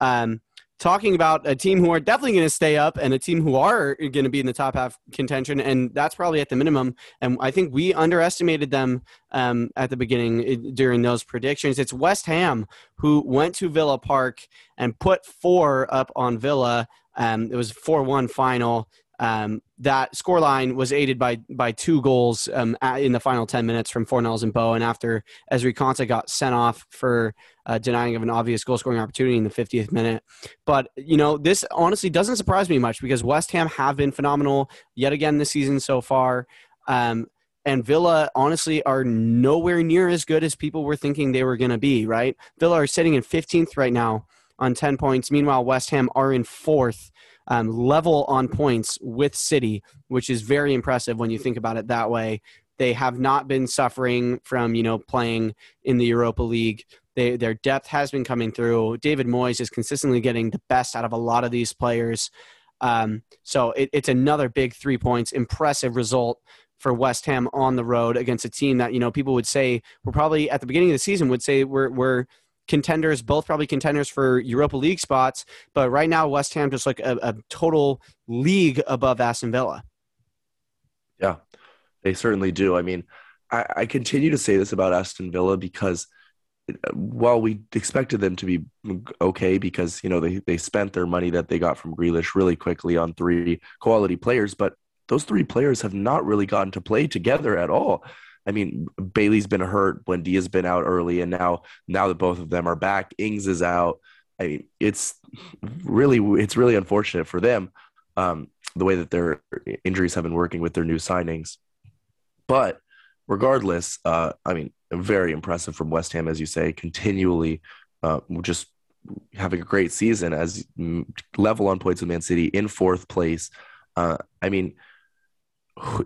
Um, Talking about a team who are definitely going to stay up and a team who are going to be in the top half contention, and that's probably at the minimum. And I think we underestimated them um, at the beginning during those predictions. It's West Ham, who went to Villa Park and put four up on Villa. Um, it was a four one final. Um, that scoreline was aided by by two goals um, in the final ten minutes from Fornells and Bowen, and after Ezri Konsa got sent off for uh, denying of an obvious goal-scoring opportunity in the fiftieth minute. But, you know, this honestly doesn't surprise me much because West Ham have been phenomenal yet again this season so far. Um, and Villa, honestly, are nowhere near as good as people were thinking they were going to be, right? Villa are sitting in fifteenth right now on ten points. Meanwhile, West Ham are in fourth. Um, level on points with City, which is very impressive when you think about it that way. They have not been suffering from, you know, playing in the Europa League. They, their depth has been coming through. David Moyes is consistently getting the best out of a lot of these players. Um, so it, it's another big three points. Impressive result for West Ham on the road against a team that, you know, people would say were probably at the beginning of the season would say we're we're – contenders, both probably contenders for Europa League spots. But right now, West Ham just like a, a total league above Aston Villa. Yeah, they certainly do. I mean, I, I continue to say this about Aston Villa because while we expected them to be okay because, you know, they, they spent their money that they got from Grealish really quickly on three quality players, but those three players have not really gotten to play together at all. I mean, Bailey's been hurt, Buendia's been out early, and now now that both of them are back, Ings is out. I mean, it's really it's really unfortunate for them, um, the way that their injuries have been working with their new signings. But regardless, uh, I mean, very impressive from West Ham, as you say, continually uh, just having a great season as level on points with Man City in fourth place. Uh, I mean,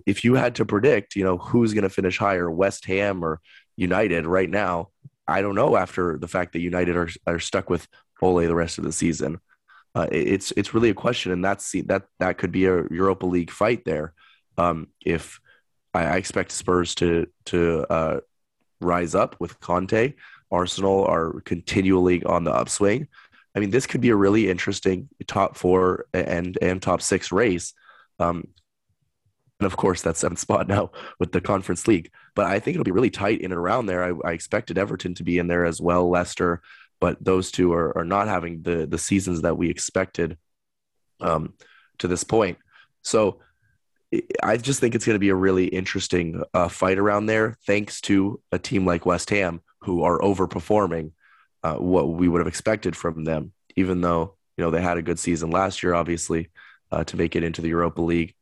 if you had to predict, you know, who's going to finish higher, West Ham or United right now, I don't know after the fact that United are, are stuck with Ole the rest of the season. Uh, it's it's really a question, and that's that that could be a Europa League fight there. Um, if I, I expect Spurs to, to uh, rise up with Conte, Arsenal are continually on the upswing. I mean, this could be a really interesting top four and, and top six race. Um And, of course, that seventh spot now with the Conference League. But I think it'll be really tight in and around there. I, I expected Everton to be in there as well, Leicester. But those two are, are not having the, the seasons that we expected um, to this point. So I just think it's going to be a really interesting uh, fight around there, thanks to a team like West Ham, who are overperforming uh, what we would have expected from them, even though, you know, they had a good season last year, obviously, uh, to make it into the Europa League.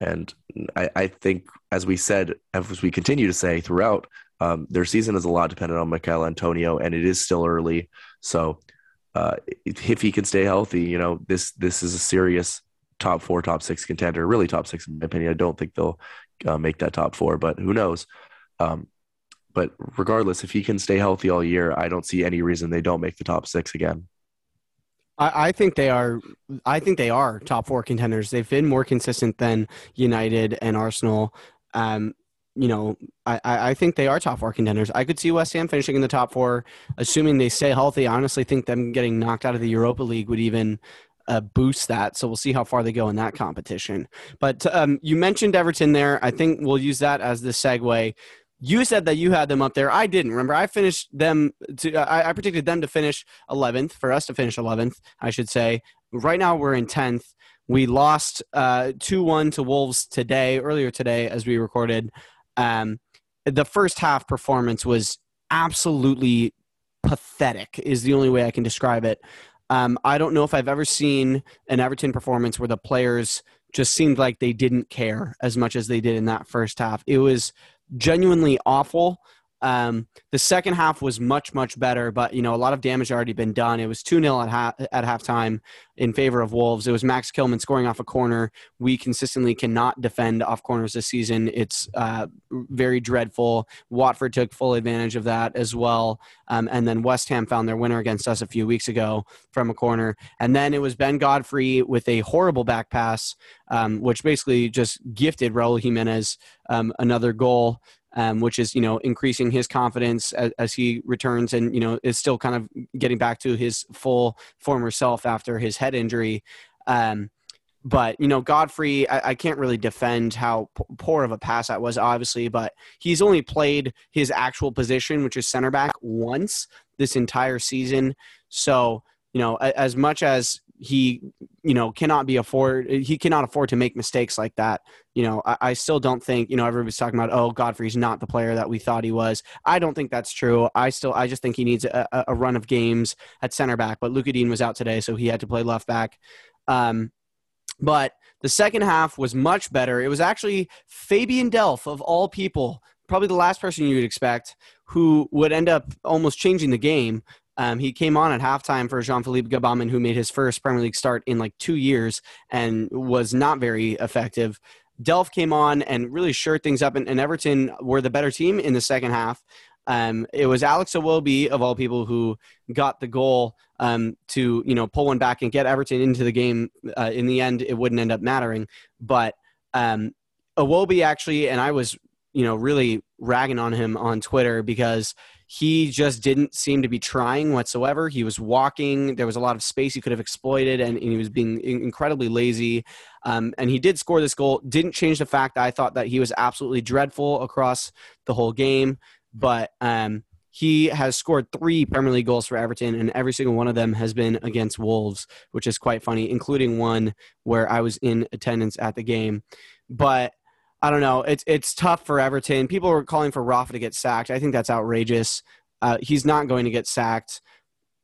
And I, I think, as we said, as we continue to say throughout, um, their season is a lot dependent on Michail Antonio, and it is still early. So uh, if he can stay healthy, you know, this this is a serious top four, top six contender, really top six in my opinion. I don't think they'll uh, make that top four, but who knows? Um, but regardless, if he can stay healthy all year, I don't see any reason they don't make the top six again. I think they are. I think they are top four contenders. They've been more consistent than United and Arsenal. Um, you know, I, I think they are top four contenders. I could see West Ham finishing in the top four, assuming they stay healthy. I honestly think them getting knocked out of the Europa League would even uh, boost that. So we'll see how far they go in that competition. But um, you mentioned Everton there. I think we'll use that as the segue. You said that you had them up there. I didn't. Remember, I finished them. To, I, I predicted them to finish eleventh, for us to finish eleventh, I should say. Right now, we're in tenth. We lost uh, two one to Wolves today, earlier today, as we recorded. Um, the first half performance was absolutely pathetic, is the only way I can describe it. Um, I don't know if I've ever seen an Everton performance where the players just seemed like they didn't care as much as they did in that first half. It was genuinely awful. Um, the second half was much, much better, but, you know, a lot of damage had already been done. It was two nil at, ha- at halftime in favor of Wolves. It was Max Kilman scoring off a corner. We consistently cannot defend off corners this season. It's uh, very dreadful. Watford took full advantage of that as well. Um, and then West Ham found their winner against us a few weeks ago from a corner. And then it was Ben Godfrey with a horrible back pass, um, which basically just gifted Raul Jimenez um, another goal. Um, which is, you know, increasing his confidence as, as he returns and, you know, is still kind of getting back to his full former self after his head injury. Um, but, you know, Godfrey, I, I can't really defend how p- poor of a pass that was, obviously, but he's only played his actual position, which is center back, once this entire season. So, you know, a, as much as he, you know, cannot be afford, he cannot afford to make mistakes like that. You know, I, I still don't think, you know, everybody's talking about, oh, Godfrey's not the player that we thought he was. I don't think that's true. I still, I just think he needs a, a run of games at center back, but Luka Dean was out today, so he had to play left back. Um, but the second half was much better. It was actually Fabian Delph, of all people, probably the last person you would expect, who would end up almost changing the game. Um, he came on at halftime for Jean-Philippe Gabamon, who made his first Premier League start in like two years and was not very effective. Delph came on and really shored things up, and, and Everton were the better team in the second half. Um, it was Alex Iwobi, of all people, who got the goal um, to, you know, pull one back and get Everton into the game. Uh, in the end, it wouldn't end up mattering. But um, Iwobi actually, and I was, you know, really ragging on him on Twitter because he just didn't seem to be trying whatsoever. He was walking. There was a lot of space he could have exploited, and, and he was being incredibly lazy. Um, and he did score this goal. Didn't change the fact that I thought that he was absolutely dreadful across the whole game. But um, he has scored three Premier League goals for Everton, and every single one of them has been against Wolves, which is quite funny, including one where I was in attendance at the game. But I don't know. It's it's tough for Everton. People are calling for Rafa to get sacked. I think that's outrageous. Uh, he's not going to get sacked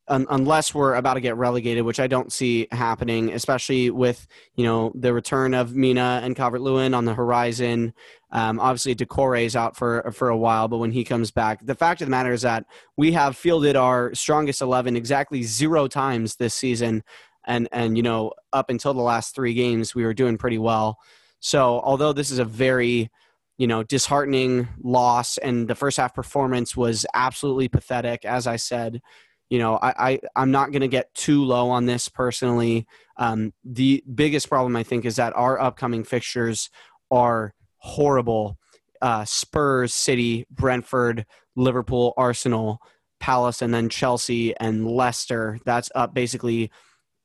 un- unless we're about to get relegated, which I don't see happening, especially with, you know, the return of Mina and Calvert-Lewin on the horizon. Um, obviously, Decore is out for, for a while, but when he comes back, the fact of the matter is that we have fielded our strongest eleven exactly zero times this season. And, and you know, up until the last three games, we were doing pretty well. So although this is a very, you know, disheartening loss, and the first half performance was absolutely pathetic, as I said, you know, I, I, I'm not going to get too low on this personally. Um, the biggest problem, I think, is that our upcoming fixtures are horrible. Uh, Spurs, City, Brentford, Liverpool, Arsenal, Palace, and then Chelsea and Leicester. That's up basically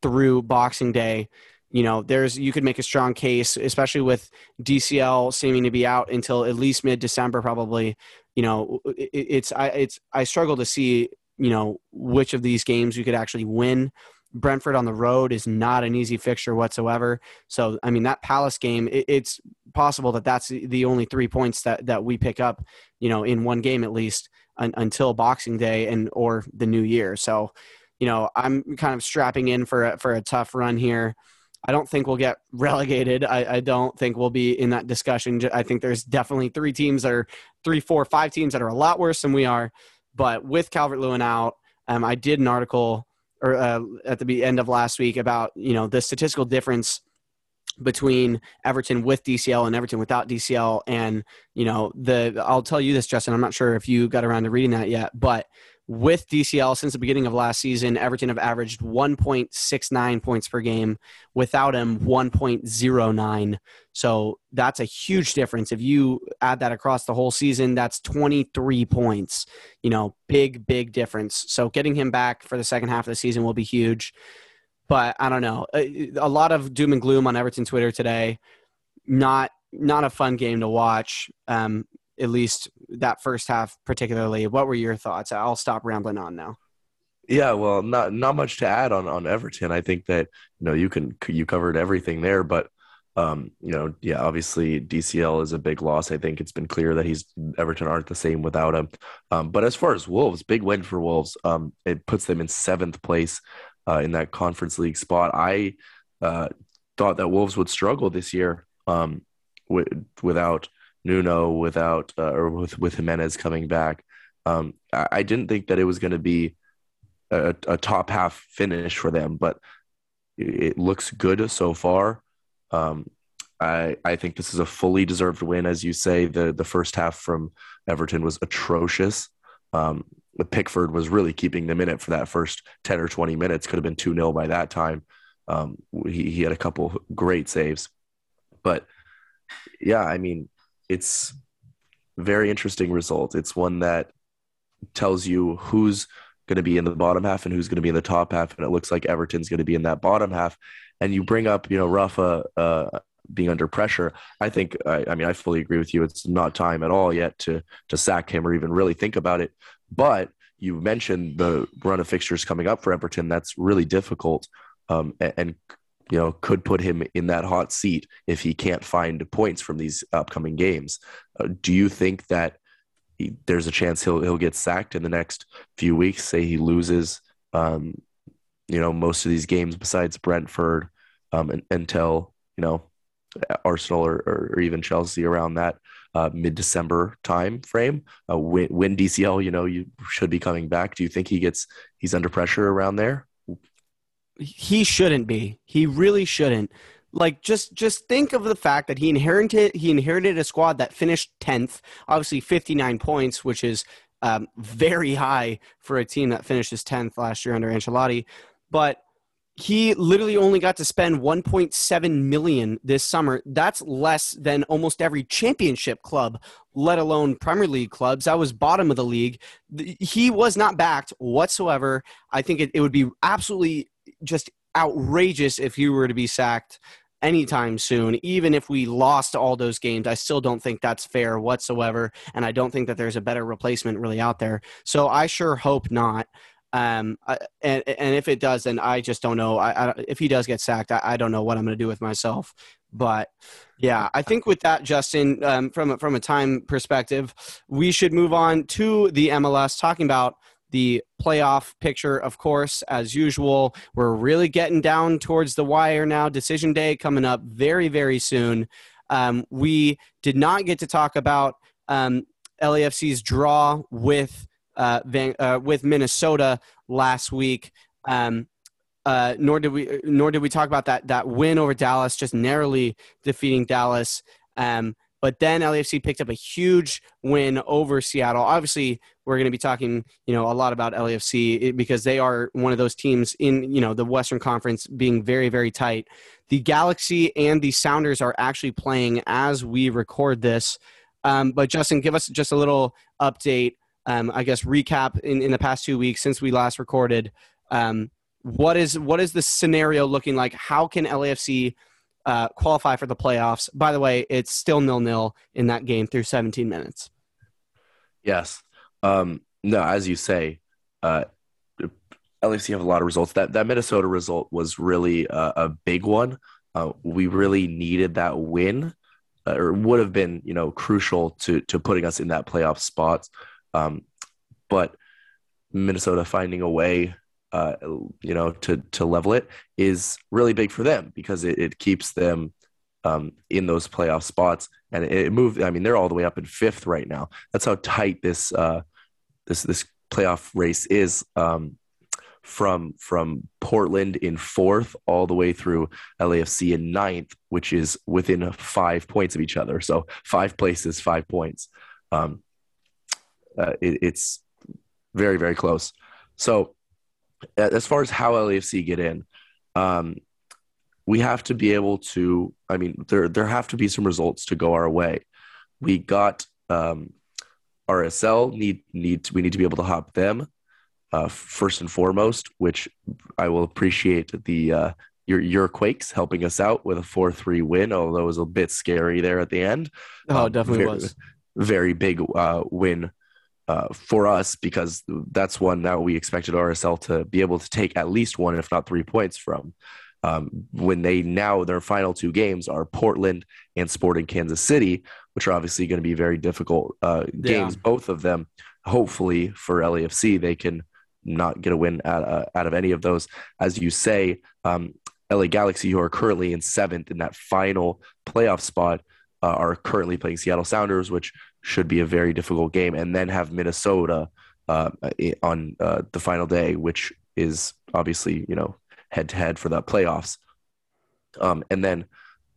through Boxing Day. You know, there's, you could make a strong case, especially with D C L seeming to be out until at least mid-December, probably. You know, it, it's, I, it's, I struggle to see, you know, which of these games we could actually win. Brentford on the road is not an easy fixture whatsoever. So, I mean, that Palace game, it, it's possible that that's the only three points that, that we pick up, you know, in one game at least un, until Boxing Day and, or the new year. So, you know, I'm kind of strapping in for, for a tough run here. I don't think we'll get relegated. I, I don't think we'll be in that discussion. I think there's definitely three teams that are three, four, five teams that are a lot worse than we are. But with Calvert-Lewin out, um, I did an article or uh, at the end of last week about, you know, the statistical difference between Everton with D C L and Everton without D C L. And, you know, the, I'll tell you this, Justin, I'm not sure if you got around to reading that yet, but with D C L, since the beginning of last season, Everton have averaged one point six nine points per game. Without him, one point oh nine. So that's a huge difference. If you add that across the whole season, that's twenty-three points. You know, big, big difference. So getting him back for the second half of the season will be huge. But I don't know. A lot of doom and gloom on Everton Twitter today. Not not a fun game to watch. Um at least that first half particularly. What were your thoughts? I'll stop rambling on now. Yeah, well, not not much to add on, on Everton. I think that, you know, you can you covered everything there, but, um, you know, yeah, obviously D C L is a big loss. I think it's been clear that he's Everton aren't the same without him. Um, but as far as Wolves, big win for Wolves. Um, it puts them in seventh place uh, in that Conference League spot. I uh, thought that Wolves would struggle this year um, w- without – Nuno without uh, or with, with Jimenez coming back, Um, I, I didn't think that it was going to be a, a top half finish for them, but it, it looks good so far. Um, I, I think this is a fully deserved win. As you say, the, the first half from Everton was atrocious. Um, Pickford was really keeping them in it for that first ten or twenty minutes. Could have been two nil by that time. Um, he, he had a couple great saves. But, yeah, I mean, it's a very interesting result. It's one that tells you who's going to be in the bottom half and who's going to be in the top half, and it looks like Everton's going to be in that bottom half. And you bring up, you know, Rafa uh, being under pressure. I think, I, I mean, I fully agree with you. It's not time at all yet to to sack him or even really think about it. But you mentioned the run of fixtures coming up for Everton. That's really difficult, um, and, and you know, could put him in that hot seat if he can't find points from these upcoming games. Uh, do you think that he, there's a chance he'll he'll get sacked in the next few weeks? Say he loses, um, you know, most of these games besides Brentford, um, and, until you know Arsenal or, or, or even Chelsea around that. Uh, mid-December time frame, uh, when, when D C L, you know, you should be coming back. Do you think he gets, he's under pressure around there? He shouldn't be. He really shouldn't. Like, just just think of the fact that he inherited he inherited a squad that finished tenth, obviously fifty-nine points, which is um, very high for a team that finishes tenth last year under Ancelotti. But he literally only got to spend one point seven million dollars this summer. That's less than almost every championship club, let alone Premier League clubs. That was bottom of the league. He was not backed whatsoever. I think it, it would be absolutely just outrageous if he were to be sacked anytime soon. Even if we lost all those games, I still don't think that's fair whatsoever, and I don't think that there's a better replacement really out there. So I sure hope not. Um, and, and if it does, then I just don't know. I, I if he does get sacked, I, I don't know what I'm going to do with myself, but yeah, I think with that, Justin, um, from, from a time perspective, we should move on to the M L S, talking about the playoff picture. Of course, as usual, we're really getting down towards the wire now. Decision day coming up very, very soon. Um, we did not get to talk about, um, L A F C's draw with, Uh, Van, uh, with Minnesota last week, um, uh, nor did we nor did we talk about that that win over Dallas, just narrowly defeating Dallas. Um, but then L A F C picked up a huge win over Seattle. Obviously, we're going to be talking, you know, a lot about L A F C because they are one of those teams in, you know, the Western Conference being very, very tight. The Galaxy and the Sounders are actually playing as we record this. Um, but Justin, give us just a little update. Um, I guess recap in, in the past two weeks since we last recorded. Um, what is what is the scenario looking like? How can L A F C uh, qualify for the playoffs? By the way, it's still nil nil in that game through seventeen minutes. Yes. Um, no, as you say, uh, L A F C have a lot of results. That that Minnesota result was really a, a big one. Uh, we really needed that win, uh, or would have been, you know, crucial to to putting us in that playoff spot. Um, but Minnesota finding a way, uh, you know, to, to level it is really big for them because it, it keeps them, um, in those playoff spots, and it, it moved. I mean, they're all the way up in fifth right now. That's how tight this, uh, this, this playoff race is, um, from, from Portland in fourth all the way through L A F C in ninth, which is within five points of each other. So five places, five points, um, Uh, it, it's very, very close. So as far as how L A F C get in, um, we have to be able to, I mean, there there have to be some results to go our way. We got um, R S L, need, need to, we need to be able to hop them uh, first and foremost, which I will appreciate the uh, your your Quakes helping us out with a four three win, although it was a bit scary there at the end. Oh, um, definitely very, was. Very big uh, win. Uh, for us, because that's one that we expected R S L to be able to take at least one, if not three points from, um, when they now their final two games are Portland and Sporting Kansas City, which are obviously going to be very difficult uh, games, yeah. Both of them. Hopefully for L A F C, they can not get a win out, uh, out of any of those. As you say, um, L A Galaxy, who are currently in seventh in that final playoff spot, uh, are currently playing Seattle Sounders, which should be a very difficult game, and then have Minnesota uh, on uh, the final day, which is obviously, you know, head to head for the playoffs. Um, and then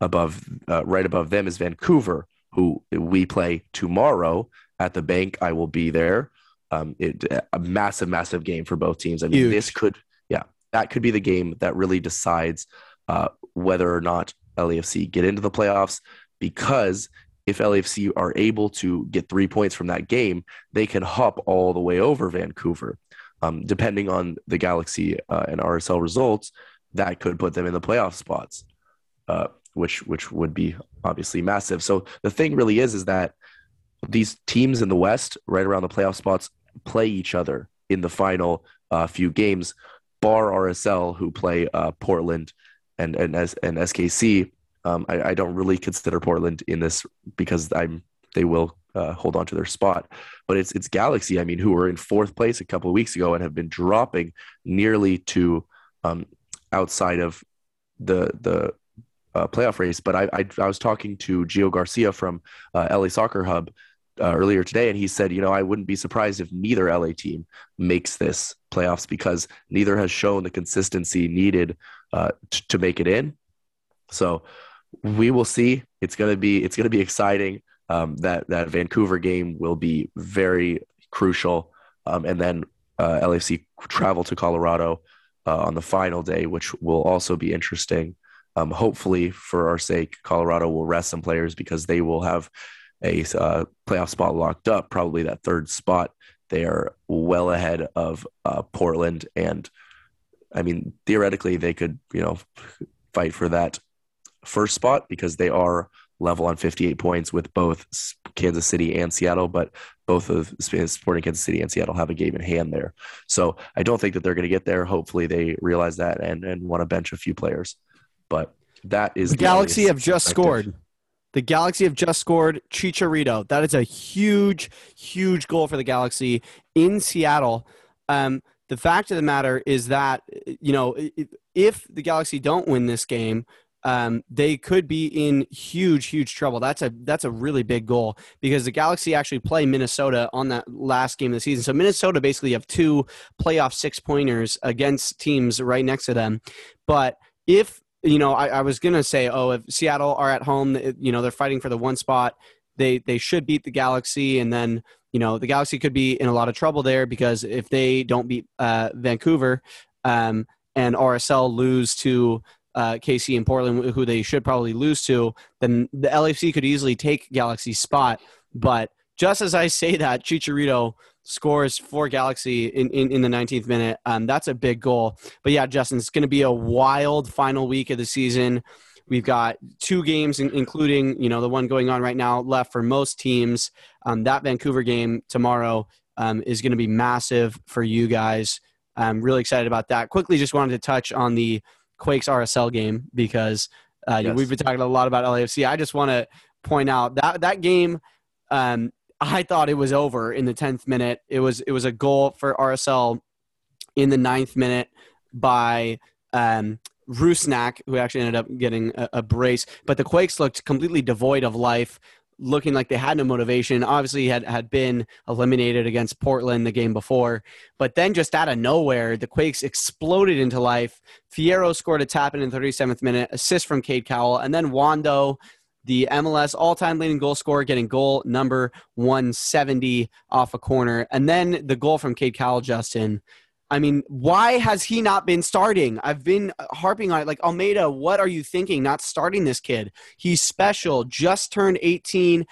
above, uh, right above them is Vancouver, who we play tomorrow at the Bank. I will be there. Um, it, a massive, massive game for both teams. I mean, Huge. this could, yeah, that could be the game that really decides uh, whether or not L A F C get into the playoffs, because if L A F C are able to get three points from that game, they can hop all the way over Vancouver. Um, depending on the Galaxy uh, and R S L results, that could put them in the playoff spots, uh, which which would be obviously massive. So the thing really is, is that these teams in the West, right around the playoff spots, play each other in the final uh, few games, bar R S L, who play uh, Portland and and, and S K C. Um, I, I don't really consider Portland in this because I'm they will uh, hold on to their spot. But it's it's Galaxy, I mean, who were in fourth place a couple of weeks ago and have been dropping nearly to um, outside of the the uh, playoff race. But I, I I was talking to Gio Garcia from uh, L A Soccer Hub uh, earlier today, and he said, you know, I wouldn't be surprised if neither L A team makes this playoffs because neither has shown the consistency needed uh, t- to make it in. So we will see. It's gonna be it's gonna be exciting. Um, that that Vancouver game will be very crucial, um, and then uh, L A F C travel to Colorado uh, on the final day, which will also be interesting. Um, hopefully, for our sake, Colorado will rest some players because they will have a uh, playoff spot locked up, probably that third spot. They are well ahead of uh, Portland, and I mean theoretically they could, you know, fight for that first spot because they are level on fifty-eight points with both Kansas City and Seattle, but both of Sporting Kansas City and Seattle have a game in hand there. So I don't think that they're going to get there. Hopefully they realize that and, and want to bench a few players. But that is the, the Galaxy have just scored. The Galaxy have just scored Chicharito. That is a huge, huge goal for the Galaxy in Seattle. Um, the fact of the matter is that, you know, if the Galaxy don't win this game, Um, they could be in huge, huge trouble. That's a that's a really big goal because the Galaxy actually play Minnesota on that last game of the season. So Minnesota basically have two playoff six-pointers against teams right next to them. But if, you know, I, I was going to say, oh, if Seattle are at home, you know, they're fighting for the one spot, they they should beat the Galaxy. And then, you know, the Galaxy could be in a lot of trouble there because if they don't beat uh, Vancouver um, and R S L lose to – Uh, K C and Portland, who they should probably lose to, then the L A F C could easily take Galaxy's spot. But just as I say that, Chicharito scores for Galaxy in, in, in the nineteenth minute. Um, that's a big goal. But yeah, Justin, it's going to be a wild final week of the season. We've got two games, in, including, you know, the one going on right now left for most teams. Um, that Vancouver game tomorrow um, is going to be massive for you guys. I'm really excited about that. Quickly, just wanted to touch on the Quakes R S L game because uh, yes. we've been talking a lot about L A F C. I just want to point out that that game, um, I thought it was over in the tenth minute. It was it was a goal for R S L in the ninth minute by um, Rusnak, who actually ended up getting a, a brace. But the Quakes looked completely devoid of life, looking like they had no motivation. Obviously, had had been eliminated against Portland the game before. But then just out of nowhere, the Quakes exploded into life. Fierro scored a tap-in in the thirty-seventh minute, assist from Cade Cowell. And then Wando, the M L S all-time leading goal scorer, getting goal number one seventy off a corner. And then the goal from Cade Cowell, Justin. I mean, why has he not been starting? I've been harping on it. Like, Almeida, what are you thinking not starting this kid? He's special, just turned eighteen,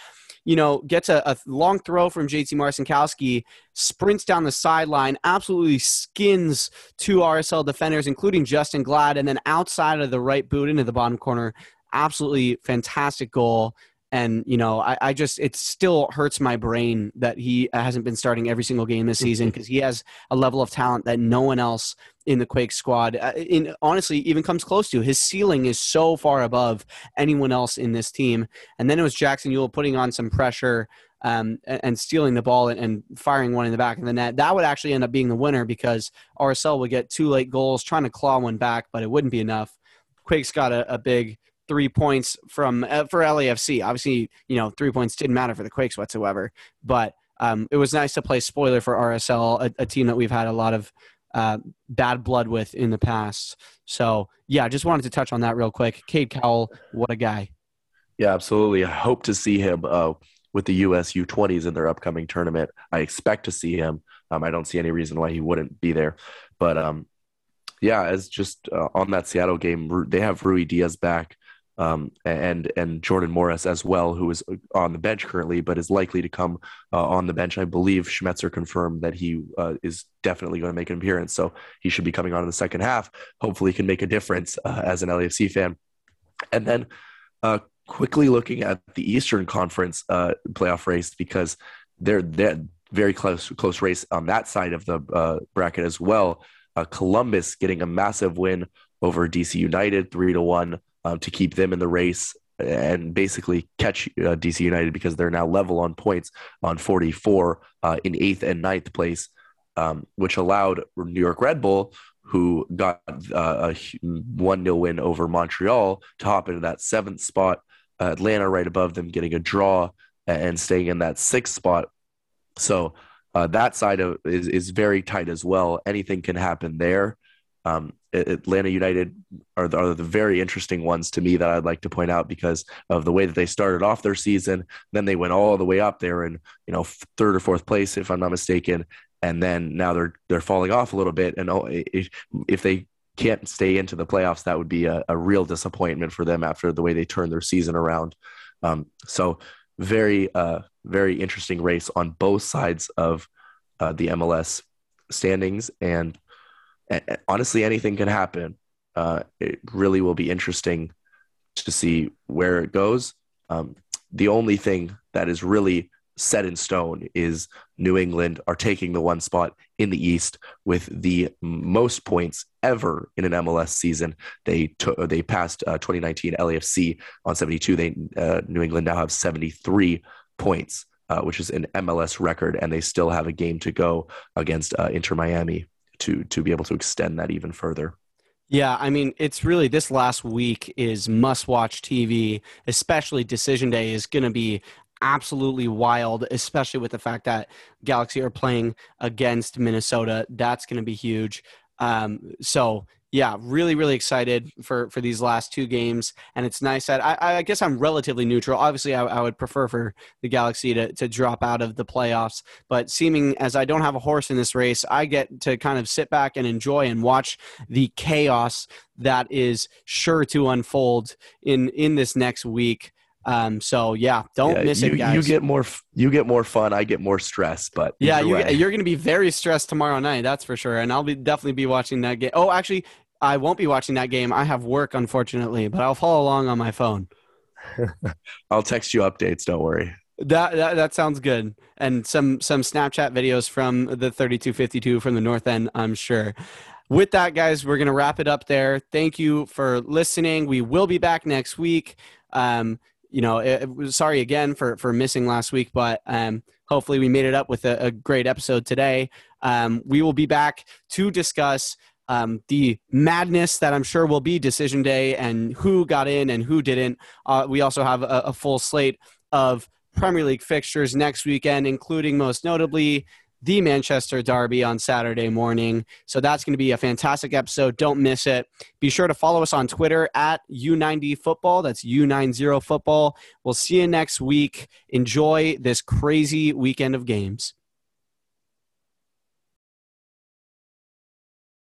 you know, gets a, a long throw from J T Marcinkowski, sprints down the sideline, absolutely skins two R S L defenders, including Justin Glad, and then outside of the right boot into the bottom corner, absolutely fantastic goal. And, you know, I, I just, it still hurts my brain that he hasn't been starting every single game this season because he has a level of talent that no one else in the Quake squad, in, honestly, even comes close to. His ceiling is so far above anyone else in this team. And then it was Jackson Ewell putting on some pressure um, and, and stealing the ball and, and firing one in the back of the net. That would actually end up being the winner because R S L would get two late goals trying to claw one back, but it wouldn't be enough. Quake's got a, a big three points from uh, for L A F C. Obviously, you know, three points didn't matter for the Quakes whatsoever, but um, it was nice to play spoiler for R S L, a, a team that we've had a lot of uh, bad blood with in the past. So yeah, I just wanted to touch on that real quick. Cade Cowell, what a guy. Yeah, absolutely. I hope to see him uh, with the U S U twenties in their upcoming tournament. I expect to see him. Um, I don't see any reason why he wouldn't be there, but um, yeah, as just uh, on that Seattle game, they have Rui Diaz back um, and and Jordan Morris as well, who is on the bench currently, but is likely to come uh, on the bench. I believe Schmetzer confirmed that he uh, is definitely going to make an appearance, so he should be coming on in the second half. Hopefully, he can make a difference uh, as an L A F C fan. And then uh, quickly looking at the Eastern Conference uh, playoff race, because they're they're very close close race on that side of the uh, bracket as well. Uh, Columbus getting a massive win over D C United, three to one, um, to keep them in the race and basically catch uh, D C United, because they're now level on points on forty-four uh, in eighth and ninth place, um, which allowed New York Red Bull, who got uh, a one nil win over Montreal, to hop into that seventh spot. Uh, Atlanta right above them getting a draw and staying in that sixth spot. So Uh, that side of is, is very tight as well. Anything can happen there. Um, Atlanta United are the, are the very interesting ones to me that I'd like to point out, because of the way that they started off their season. Then they went all the way up there in, you know, third or fourth place, if I'm not mistaken. And then now they're they're falling off a little bit. And if they can't stay into the playoffs, that would be a, a real disappointment for them after the way they turned their season around. Um, so very uh, very interesting race on both sides of uh, the M L S standings, and, and honestly, anything can happen. Uh, it really will be interesting to see where it goes. Um, the only thing that is really set in stone is New England are taking the one spot in the East with the most points ever in an M L S season. They t- they passed uh, twenty nineteen L A F C on seventy-two. They uh, New England now have seventy-three points, uh, which is an M L S record, and they still have a game to go against uh, Inter Miami to to be able to extend that even further. Yeah, I mean, it's really, this last week is must-watch T V, especially Decision Day is going to be absolutely wild, especially with the fact that Galaxy are playing against Minnesota. That's going to be huge. Um, so, yeah, really, really excited for, for these last two games. And it's nice that I, I guess I'm relatively neutral. Obviously, I, I would prefer for the Galaxy to, to drop out of the playoffs. But seeming as I don't have a horse in this race, I get to kind of sit back and enjoy and watch the chaos that is sure to unfold in, in this next week. Um, so yeah, don't yeah, miss you, it, guys. You get more, you get more fun. I get more stress, but yeah, you, you're going to be very stressed tomorrow night. That's for sure. And I'll be definitely be watching that game. Oh, actually I won't be watching that game. I have work, unfortunately, but I'll follow along on my phone. I'll text you updates. Don't worry. That, that, that sounds good. And some, some Snapchat videos from the thirty-two fifty-two from the North End, I'm sure. With that, guys, we're going to wrap it up there. Thank you for listening. We will be back next week. Um, You know, it, it, sorry again for, for missing last week, but um, hopefully we made it up with a, a great episode today. Um, we will be back to discuss um, the madness that I'm sure will be Decision Day and who got in and who didn't. Uh, we also have a, a full slate of Premier League fixtures next weekend, including most notably the Manchester Derby on Saturday morning. So that's going to be a fantastic episode. Don't miss it. Be sure to follow us on Twitter at U ninety football. That's U ninety football. We'll see you next week. Enjoy this crazy weekend of games.